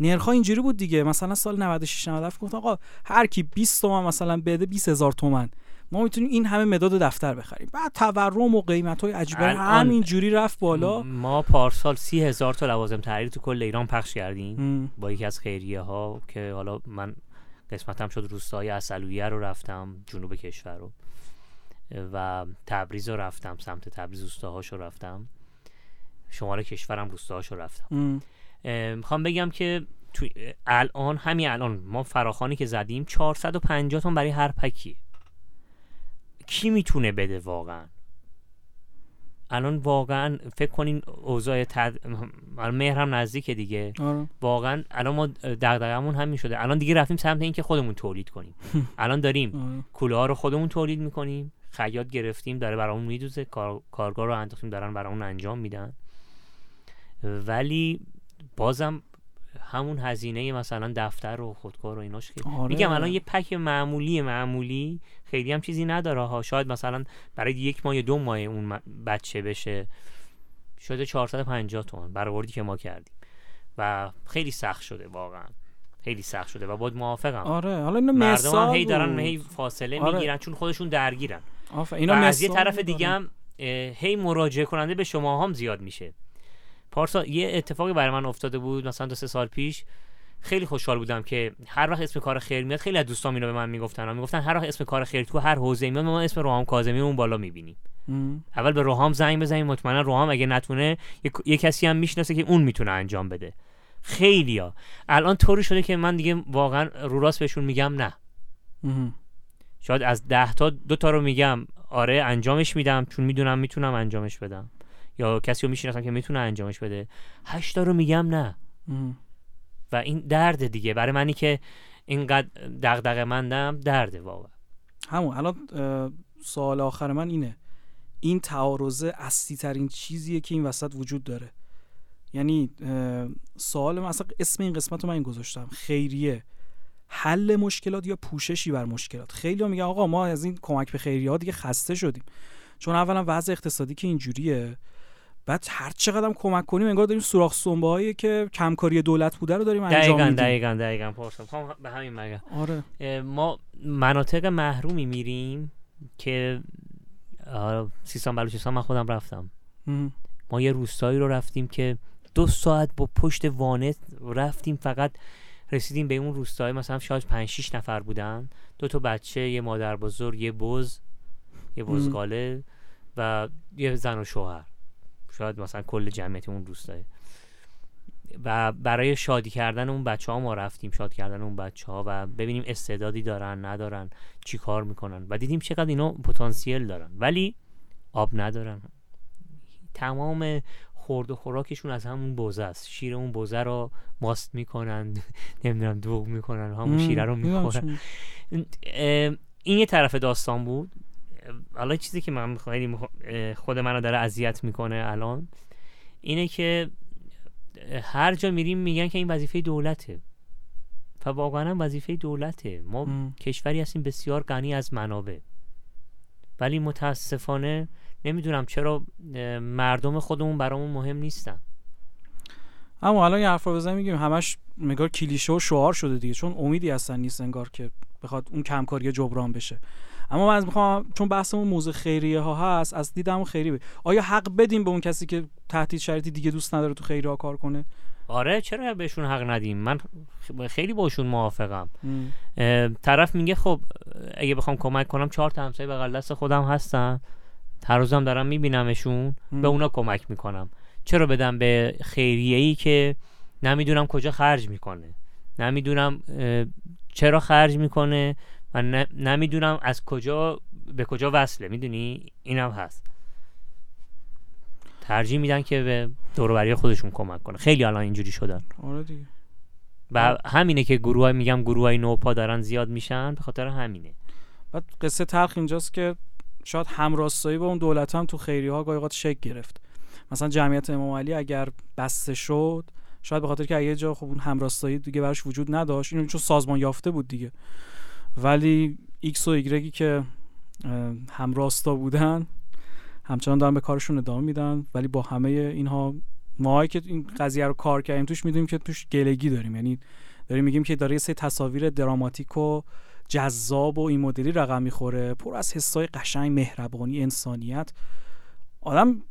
نرخ‌ها اینجوری بود دیگه، مثلا سال نود و شش نود و هفت گفتم آقا هر کی بیست تومن مثلا بده بیست هزار تومن ما میتونیم این همه مداد دفتر بخریم. بعد تورم و قیمت‌های عجیب همینجوری رفت بالا. ما پارسال سی هزار تا لوازم تحریر تو کل ایران پخش کردیم با یکی از خیریه‌ها که حالا من قسمتم شد روستای عسلویه رو رفتم، جنوب کشور رو، و تبریز رو رفتم، سمت تبریز روستاهاش رو رفتم، شمال کشورم روستاهاش رو رفتم. میخوام بگم که تو الان همین الان ما فراخوانی که زدیم چهارصد و پنجاه تومن برای هر پکی. کی میتونه بده واقعا؟ الان واقعا فکر کنین اوضاع تد... مهرم نزدیکه دیگه. آره. واقعا الان ما دغدغمون همین شده. الان دیگه رفتیم سمت این که خودمون تولید کنیم. الان داریم آره. کوله‌ها رو خودمون تولید میکنیم، خیاط گرفتیم داره برامون میدوزه، کار... کارگار رو انداختیم دارن برامون انجام میدن، ولی بازم همون هزینه مثلا دفتر و خودکار و ایناش که آره. میگم الان یه پک معمولی معمولی خیلی هم چیزی نداره ها، شاید مثلا برای یک ماه یا دو ماه اون بچه بشه شده چهارصد و پنجاه تومن برآوردی که ما کردیم و خیلی سخت شده، واقعا خیلی سخت شده و باید موافقم. آره حالا اینا مردم هی دارن هی فاصله آره. میگیرن چون خودشون درگیرن. آفه اینا از یه طرف دیگه هم هی مراجعه کننده به شما هم زیاد میشه. پارسا یه اتفاقی برای من افتاده بود مثلا دو سه سال پیش، خیلی خوشحال بودم که هر وقت اسم کار خیر میاد خیلی از دوستام اینو به من میگفتن، و میگفتن هر وقت اسم کار خیر تو هر حوزه میاد ما اسم رهام کاظمی اون بالا میبینیم. اول به رهام زنگ بزنیم، مطمئنا رهام اگه نتونه یک... یه کسی هم میشناسه که اون میتونه انجام بده. خیلیا الان طوری شده که من دیگه واقعا رو راست بهشون میگم نه. مم. شاید از ده تا دو تا رو میگم آره انجامش میدم چون میدونم میتونم انجامش بدم یا کسی رو میشناسم که میتونه انجامش بده، هشتا رو میگم نه. مم. و این درده دیگه برای منی که اینقدر دغدغه مندم، درده واقعا. همون الان سوال آخر من اینه، این تعارضه اصلی ترین چیزیه که این وسط وجود داره. یعنی سوال من اصلا اسم این قسمت رو من این گذاشتم، خیریه حل مشکلات یا پوششی بر مشکلات. خیلی ها میگن آقا ما از این کمک به خیریه ها دیگه خسته شدیم، چون اولا وضع اقتصادی که اینجوریه، بعد هر چقدر هم کمک کنیم انگار داریم سوراخ سنبه‌هایی که کمکاری دولت بوده رو داریم انجام میدیم. دقیقاً دقیقاً پرسم خب به همین مگه. آره. ما مناطق محرومی میریم که سیستان بلوچستان من خودم رفتم. ام. ما یه روستایی رو رفتیم که دو ساعت با پشت وانت رفتیم، فقط رسیدیم به اون روستایی مثلا شاید پنج شش نفر بودن، دو تا بچه، یه مادر بزرگ، یه بز، یه بزگاله و یه زن و شوهر، شاید مثلا کل جمعیت اون روستایی. و برای شادی کردن اون بچه ها ما رفتیم، شاد کردن اون بچه ها و ببینیم استعدادی دارن ندارن، چی کار میکنن، و دیدیم چقدر اینا پتانسیل دارن ولی آب ندارن. تمام خورد و خوراکشون از همون بوزه است، شیر اون بوزه رو ماست میکنن، نمیدونم دوغ میکنن، همون شیره رو میخورن. این یه طرف داستان بود. حالا چیزی که من خیلی خود منو داره اذیت میکنه الان اینه که هر جا میریم میگن که این وظیفه دولته و واقعا هم وظیفه دولته. ما م. کشوری هستیم بسیار غنی از منابع ولی متاسفانه نمیدونم چرا مردم خودمون برامون مهم نیستن. اما الان یه حرف رو بزنیم میگیم همش نگار کلیشه و شعار شده دیگه، چون امیدی هستن نیست انگار که بخواد اون کمکاری جبران بشه. اما من از میخوام چون بحثمون موضوع خیریه ها هست از دیدم خیریه، آیا حق بدیم به اون کسی که تحت شرایطی دیگه دوست نداره تو خیریه ها کار کنه؟ آره چرا بهشون حق ندیم؟ من خیلی باشون موافقم. طرف میگه خب اگه بخوام کمک کنم چهار تا همسایه بغل دست خودم هستن، هر روزم دارم میبینمشون، به اونا کمک میکنم. چرا بدم به خیریه‌ای که نمیدونم کجا خرج میکنه، نمیدونم چرا خرج میکنه و نمیدونم از کجا به کجا وصله، میدونی اینم هست. ترجیح میدن که به دور و بری خودشون کمک کنه. خیلی الان اینجوری شدن. آره دیگه. و همینه که گروهای میگم گروهای نوپا دارن زیاد میشن، به خاطر همینه. بعد قصه تلخ اینجاست که شاید همراستایی با اون دولت هم تو خیریه ها گاهی اوقات شک گرفت. مثلا جمعیت امام علی اگر بسته شد شاید به خاطر که یه جا خب اون همراستایی دیگه براش وجود نداشت، اینو چون سازمان یافته بود دیگه، ولی ایکس و ایگرگی که همراستا بودن همچنان دارن به کارشون ادامه میدن. ولی با همه اینها ماهایی که این قضیه رو کار کردیم توش میدونیم که توش گلگی داریم، یعنی داریم میگیم که داره یه سری تصاویر دراماتیک و جذاب و این مدلی رقم میخوره، پر از حسای قشنگ، مهربانی، انسانیت. آدم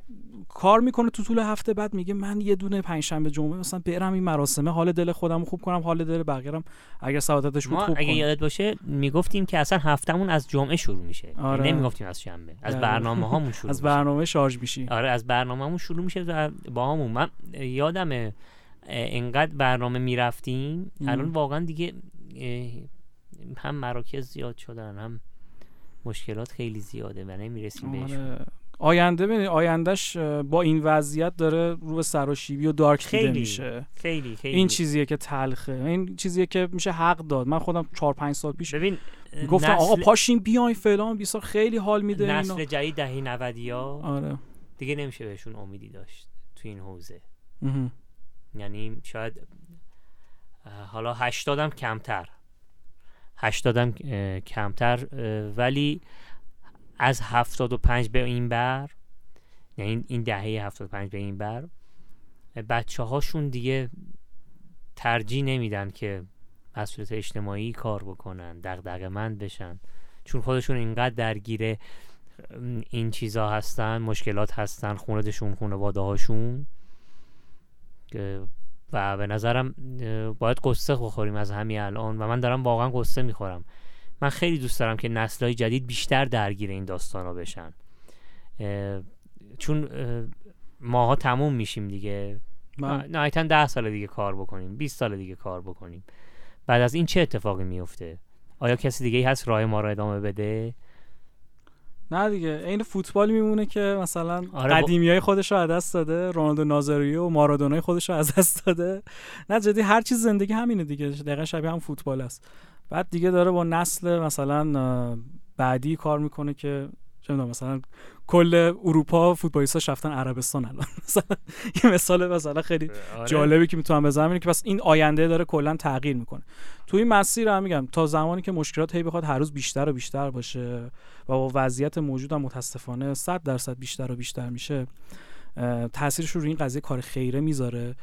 کار میکنه تو طول هفته، بعد میگه من یه دونه پنجشنبه جمعه مثلا برم این مراسمه، حال دل خودمو خوب کنم، حال دل بقیه‌ام اگر سعادتش بود خوب کنم. ما اگه یادت باشه میگفتیم که اصلا هفتمون از جمعه شروع میشه. آره. نمیگفتیم از شنبه، از برنامه‌هامون شروع. از برنامه شارژ میشی. آره از برنامه‌مون شروع میشه و با همون. من یادمه انقدر برنامه میرفتیم، الان واقعا دیگه هم مراکز زیاد شدن، هم مشکلات خیلی زیاده و نمیرسیم بهشون. آینده ببین آیندهش با این وضعیت داره رو به سراشیبی و دارک دیده میشه. خیلی خیلی این چیزیه که تلخه، این چیزیه که میشه حق داد. من خودم چهار پنج سال پیش ببین گفتم نسل... آقا پاشین بیاین فلان بیسار خیلی حال میده. نسل اینا... جدید دهه نودیا آره. دیگه نمیشه بهشون امیدی داشت تو این حوزه. امه. یعنی شاید حالا هشتاد هم کمتر هشتاد هم کمتر ولی از هفتاد و پنج به این بر، یعنی این دهه هفتاد و پنج به این بر بچه هاشون دیگه ترجیح نمیدن که مسئولیت اجتماعی کار بکنن، دغدغه‌مند بشن، چون خودشون اینقدر درگیره این چیزا هستن، مشکلات هستن، خونه‌شون، خانواده هاشون، و به نظرم باید قصه بخوریم از همین الان و من دارم واقعا قصه میخورم. من خیلی دوست دارم که نسل‌های جدید بیشتر درگیر این داستانا بشن، اه، چون اه، ماها تموم میشیم دیگه. نهایتاً ده سال دیگه کار بکنیم، بیست سال دیگه کار بکنیم، بعد از این چه اتفاقی میفته؟ آیا کسی دیگه هست راه ما را ادامه بده؟ نه دیگه، این فوتبال میمونه که مثلا آره قدیمیای خودش رو از دست داده، رونالدو نازاری و مارادونای خودش رو از دست داده. نه جدی، هر چیز زندگی همینه دیگه، دقیقاً شبیه هم فوتبال است. بعد دیگه داره با نسل مثلا بعدی کار میکنه که چه میدونم مثلا کل اروپا فوتبالیستاش رفتن عربستان الان مثلا. یه مثال مثلا خیلی جالبی که میتونم بزنم اینه که پس این آینده داره کلا تغییر میکنه. تو این مسیر هم میگم تا زمانی که مشکلات هی بخواد هر روز بیشتر و بیشتر باشه و با وضعیت موجود هم متاسفانه صد درصد بیشتر و بیشتر میشه، تاثیرش رو روی این قضیه کار خیره میذاره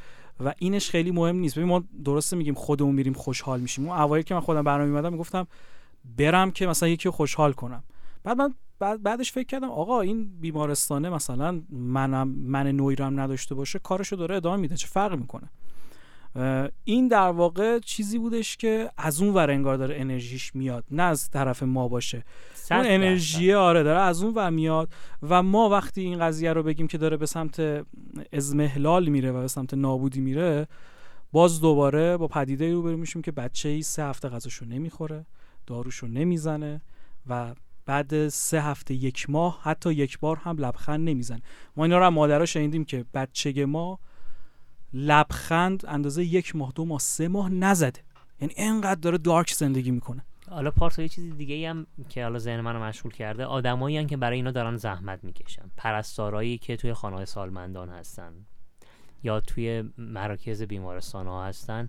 و اینش خیلی مهم نیست. ببین ما درسته میگیم خودمون میریم خوشحال میشیم. اون اوایل که من خودم برنامه میمدم میگفتم برم که مثلا یکی رو خوشحال کنم، بعد من بعد بعدش فکر کردم آقا این بیمارستانه مثلا منم من نویرم نداشته باشه کارشو داره ادامه میده، چه فرقی میکنه؟ این در واقع چیزی بودش که از اون ور انگار داره انرژیش میاد، نه از طرف ما باشه، اون انرژی آره داره از اون ور میاد و ما وقتی این قضیه رو بگیم که داره به سمت ازمهلال میره و به سمت نابودی میره، باز دوباره با پدیده روبرو میشیم که بچه‌ای سه هفته غذاشو نمیخوره، داروشو نمیزنه و بعد سه هفته یک ماه حتی یک بار هم لبخند نمیزنه. ما اینا رو از مادرها شنیدیم که بچه ما لبخند اندازه یک ماه دو ماه سه ماه نزده، یعنی اینقدر داره دارک زندگی میکنه. حالا پارسا یه چیز دیگه ای هم که حالا ذهن منو مشغول کرده، آدمایی ان که برای اینا دارن زحمت میکشن، پرستارایی که توی خانه‌های سالمندان هستن یا توی مراکز بیمارستان‌ها هستن،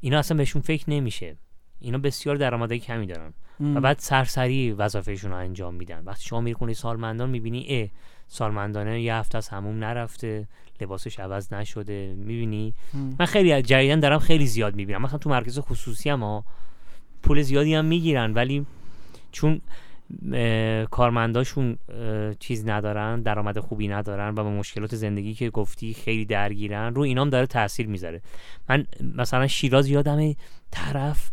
اینا اصلا بهشون فکر نمیشه، اینا بسیار درآمدی کمی دارن ام. و بعد سرسری وظایفشون رو انجام میدن. وقتی شما میری خونه سالمندان میبینی اه سالمندانه یه هفته از حموم نرفته، لباسش عوض نشده، میبینی ام. من خیلی جدیدن دارم خیلی زیاد میبینم، مثلا تو مرکز خصوصی هم پول زیادی هم میگیرن، ولی چون کارمنداشون چیز ندارن، درآمد خوبی ندارن و با مشکلات زندگی که گفتی خیلی درگیرن، رو اینام داره تاثیر میذاره. من مثلا شیراز یادمه طرف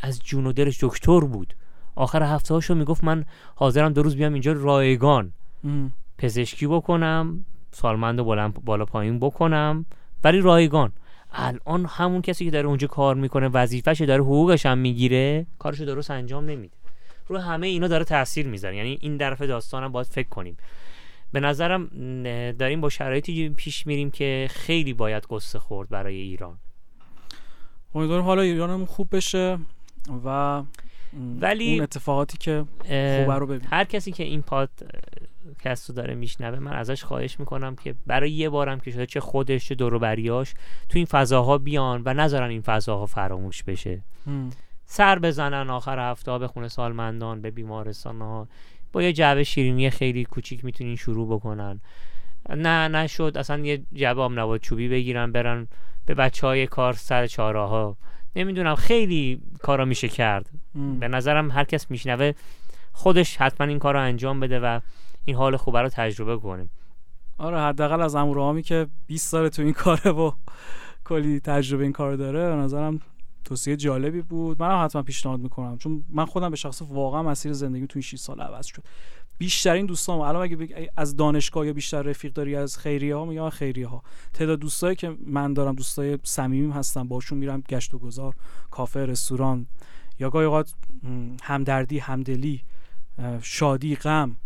از جون و دلش دکتر بود، آخر هفته هاشو میگفت من حاضرم دو روز بیام اینجا رایگان ام. پزشکی بکنم، سالمندو بالا بالا پایین بکنم، ولی رایگان. الان همون کسی که داره اونجا کار میکنه، وظیفه‌ش داره، حقوقش هم میگیره، کارشو درست انجام نمیده. رو همه اینا داره تاثیر میذاره. یعنی این طرف داستان هم باید فکر کنیم. به نظرم داریم با شرایطی پیش میریم که خیلی باید قصه خورد برای ایران. امیدوارم حالا ایرانم خوب بشه و ولی اون اتفاقاتی که خوبه رو ببینیم. هر کسی که این پادکست رو داره میشنوه، من ازش خواهش میکنم که برای یه بارم که شده، چه خودش چه دور و بریاش، تو این فضاها بیان و نذارن این فضاها فراموش بشه. هم. سر بزنن آخر هفته به خونه سالمندان، به بیمارستان ها، با یه جعبه شیرینی خیلی کوچیک میتونین شروع بکنن. نه نشد اصلا یه جعبه هم نباید چوبی بگیرن برن به بچهای کار سر چهارراه، نمیدونم خیلی کارا میشه کرد. ام. به نظرم هر کس میشنوه خودش حتما این کارو انجام بده و این حال خوبه رو تجربه کنیم. آره، حداقل از امورهامی که بیست سال تو این کاره و کلی تجربه این کار داره، به نظرم توصیه جالبی بود. منم حتما پیشنهاد میکنم، چون من خودم به شخص واقعا مسیر زندگیم تو این شش سال عوض شد. بیشترین دوستام الان اگه از دانشگاه یا بیشتر رفیق داری از خیریه ها، میگم خیریه ها. تعداد دوستایی که من دارم دوستای صمیمیم هستن، باشون میرم گشت و گذار، کافه، رستوران، یا گاهی اوقات همدردی، همدلی، شادی، غم.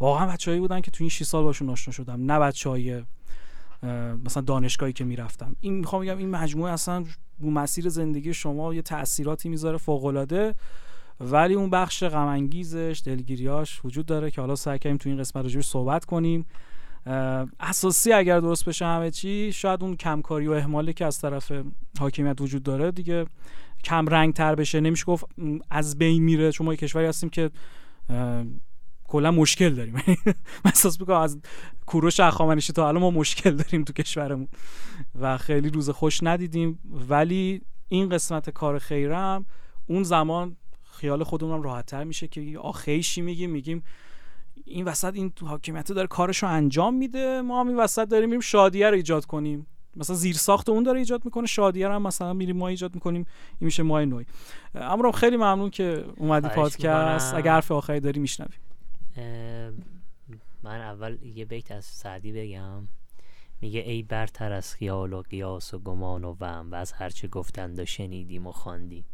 واقعا بچه‌ای بودن که تو این شش سال باشون آشنا شدم، نه بچه‌ای مثلا دانشگاهی که میرفتم. این میخوام بگم این مجموعه اصلا بو مسیر زندگی شما یه تأثیراتی میذاره فوق‌العاده، ولی اون بخش غم انگیزش، دلگیریاش وجود داره که حالا سعی کنیم تو این قسمت راجعش صحبت کنیم. اساسی اگر درست بشه همه چی، شاید اون کمکاری و اهمالی که از طرف حاکمیت وجود داره دیگه کم رنگ تر بشه. نمیشه گفت از بین میره، چون ما یه کشوری هستیم که کلا مشکل داریم. من احساس می‌کنم از کوروش هخامنشی تا الان ما مشکل داریم تو کشورمون و خیلی روز خوش ندیدیم، ولی این قسمت کار خیرم اون زمان خیال خودمونم راحت‌تر میشه که آخیشی میگیم میگیم این وسط این حاکمیت داره کارشو انجام میده، ما هم این وسط داریم میریم شادیه رو ایجاد کنیم، مثلا زیر ساخت اون داره ایجاد میکنه، شادیه رو هم مثلا میریم ما ایجاد میکنیم، این میشه ماه نوی. امرام خیلی ممنون که اومدی پادکست. اگه حرف آخری داری میشنویم. من اول یه بیت از سعدی بگم، میگه ای برتر از خیال و قیاس و گمان و وهم و از هرچه گفتند و شنیدیم و خواندیم،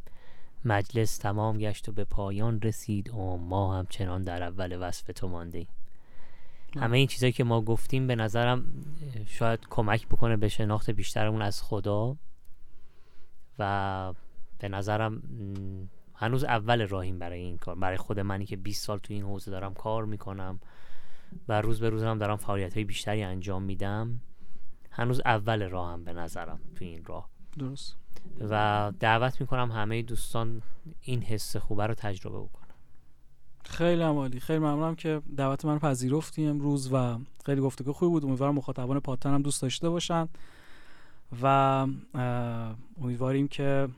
مجلس تمام گشت و به پایان رسید و ما همچنان در اول وصف تو ماندیم. همه این چیزایی که ما گفتیم به نظرم شاید کمک بکنه به شناخت بیشترمون از خدا و به نظرم هنوز اول راهیم برای این کار. برای خود منی که بیست سال تو این حوزه دارم کار میکنم و روز به روز هم دارم فعالیت‌های بیشتری انجام میدم، هنوز اول راهم به نظرم تو این راه. درست. و دعوت میکنم همه دوستان این حس خوبه رو تجربه بکنن. خیلی عالی، خیلی ممنونم که دعوت منو پذیرفتی امروز و خیلی گفتگو خوبی بود. امیدوارم مخاطبان پادتن هم دوست داشته باشن و امیدواریم که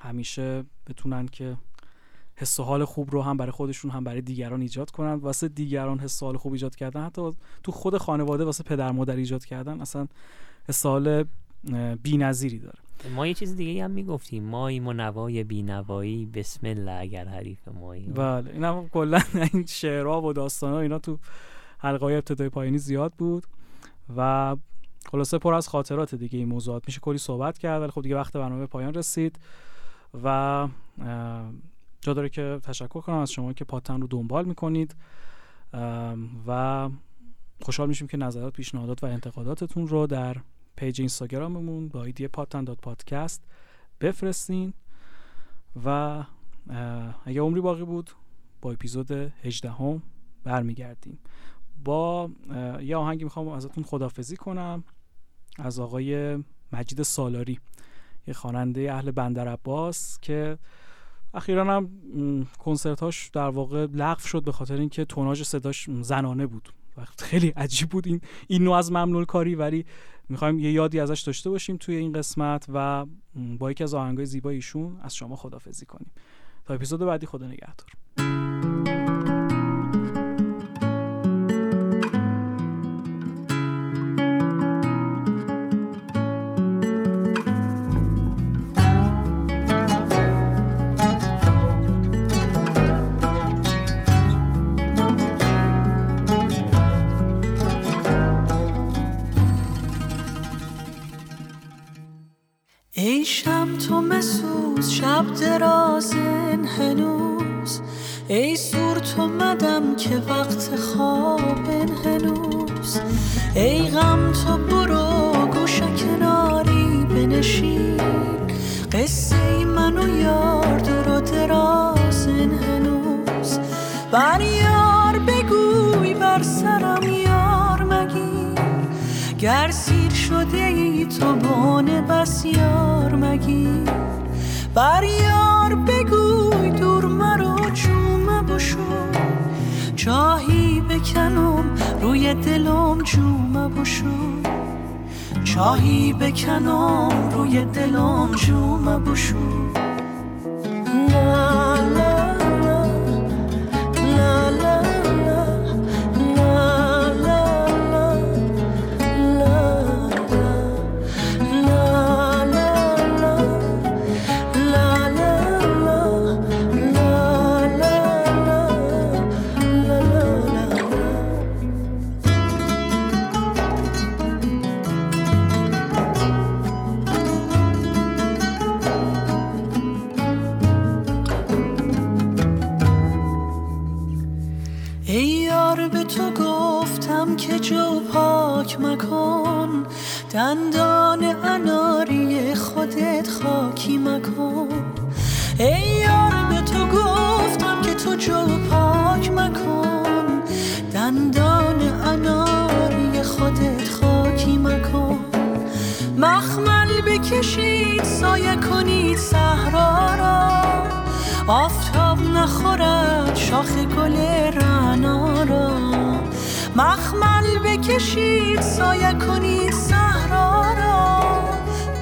همیشه بتونن که حس و حال خوب رو هم برای خودشون هم برای دیگران ایجاد کنن. واسه دیگران حس و حال خوب ایجاد کردن، حتی تو خود خانواده واسه پدر مادر ایجاد کردن، اصلا حس و حال بی‌نظیری داره. ما یه چیز دیگه هم میگفتیم، مای منوای بینوایی بسم الله اگر حریف مایی. بله این هم کلا این شعرها و داستانها اینا تو حلقه‌های ابتدای پایانی زیاد بود و خلاصه پر از خاطرات دیگه این موضوعات. میشه کلی صحبت کرد ولی خب دیگه وقت برنامه پایان رسید و جا داره که تشکر کنم از شما که پادتن رو دنبال میکنید و خوشحال میشیم که نظرات، پیشنهادات و انتقاداتتون رو در پیج اینستاگراممون با آیدی پادتن دات پادکست بفرستین و اگه عمری باقی بود با اپیزود هجده هم برمیگردیم. با یه آهنگی میخوام ازتون خداحافظی کنم از آقای مجید سالاری، یه خواننده اهل بندرعباس که اخیراً هم کنسرتاش در واقع لغو شد به خاطر اینکه توناژ صداش زنانه بود. خیلی عجیب بود این این نوع از مملول کاری، ولی میخوایم یه یادی ازش داشته باشیم توی این قسمت و با یکی از آهنگای زیبای ایشون از شما خداحافظی کنیم. تا اپیزود بعدی، خدا نگهدار. ای شب تو مسوز، شب درازن هنوز، ای سور تو مدم که وقت خوابن هنوز، ای غم تو برو گوش کناری بنشین، قصه من و یار درو درازن هنوز، بر یار بگوی بر سرم یار مگیر، گر سیر شده ای تو بانه بس یار مگیر، بر یار بگوی دور مرا جومه بشو، چاهی بکنم روی دلم جومه بشو، چاهی بکنم روی دلم جومه بشو. لا لا لا لا جو پاک مکن، دندان اناری خودت خاکی مکن، ای یار به تو گفتم که تو جو پاک مکن، دندان اناری خودت خاکی مکن، مخمل بکشید سایه کنید صحرا را، آفتاب نخورد شاخ گل رعنا را، مخمل بکشید سایه کنید صحرا را،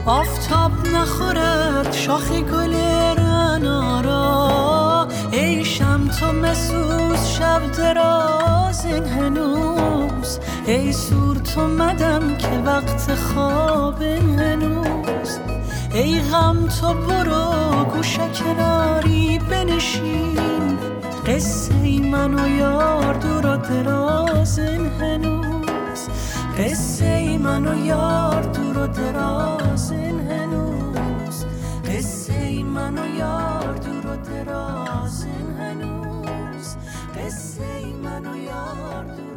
آفتاب نخورد شاخ گل رعنا را، ای شم تو مسوز، شب دراز هنوز، ای سور تو مدم که وقت خواب هنوز، ای غم تو برو گوشه کناری بنشین، قصه من و یار دور و درازن هنوز، قصه من و یار دور و درازن هنوز، قصه من و یار دور و درازن هنوز، قصه من و یار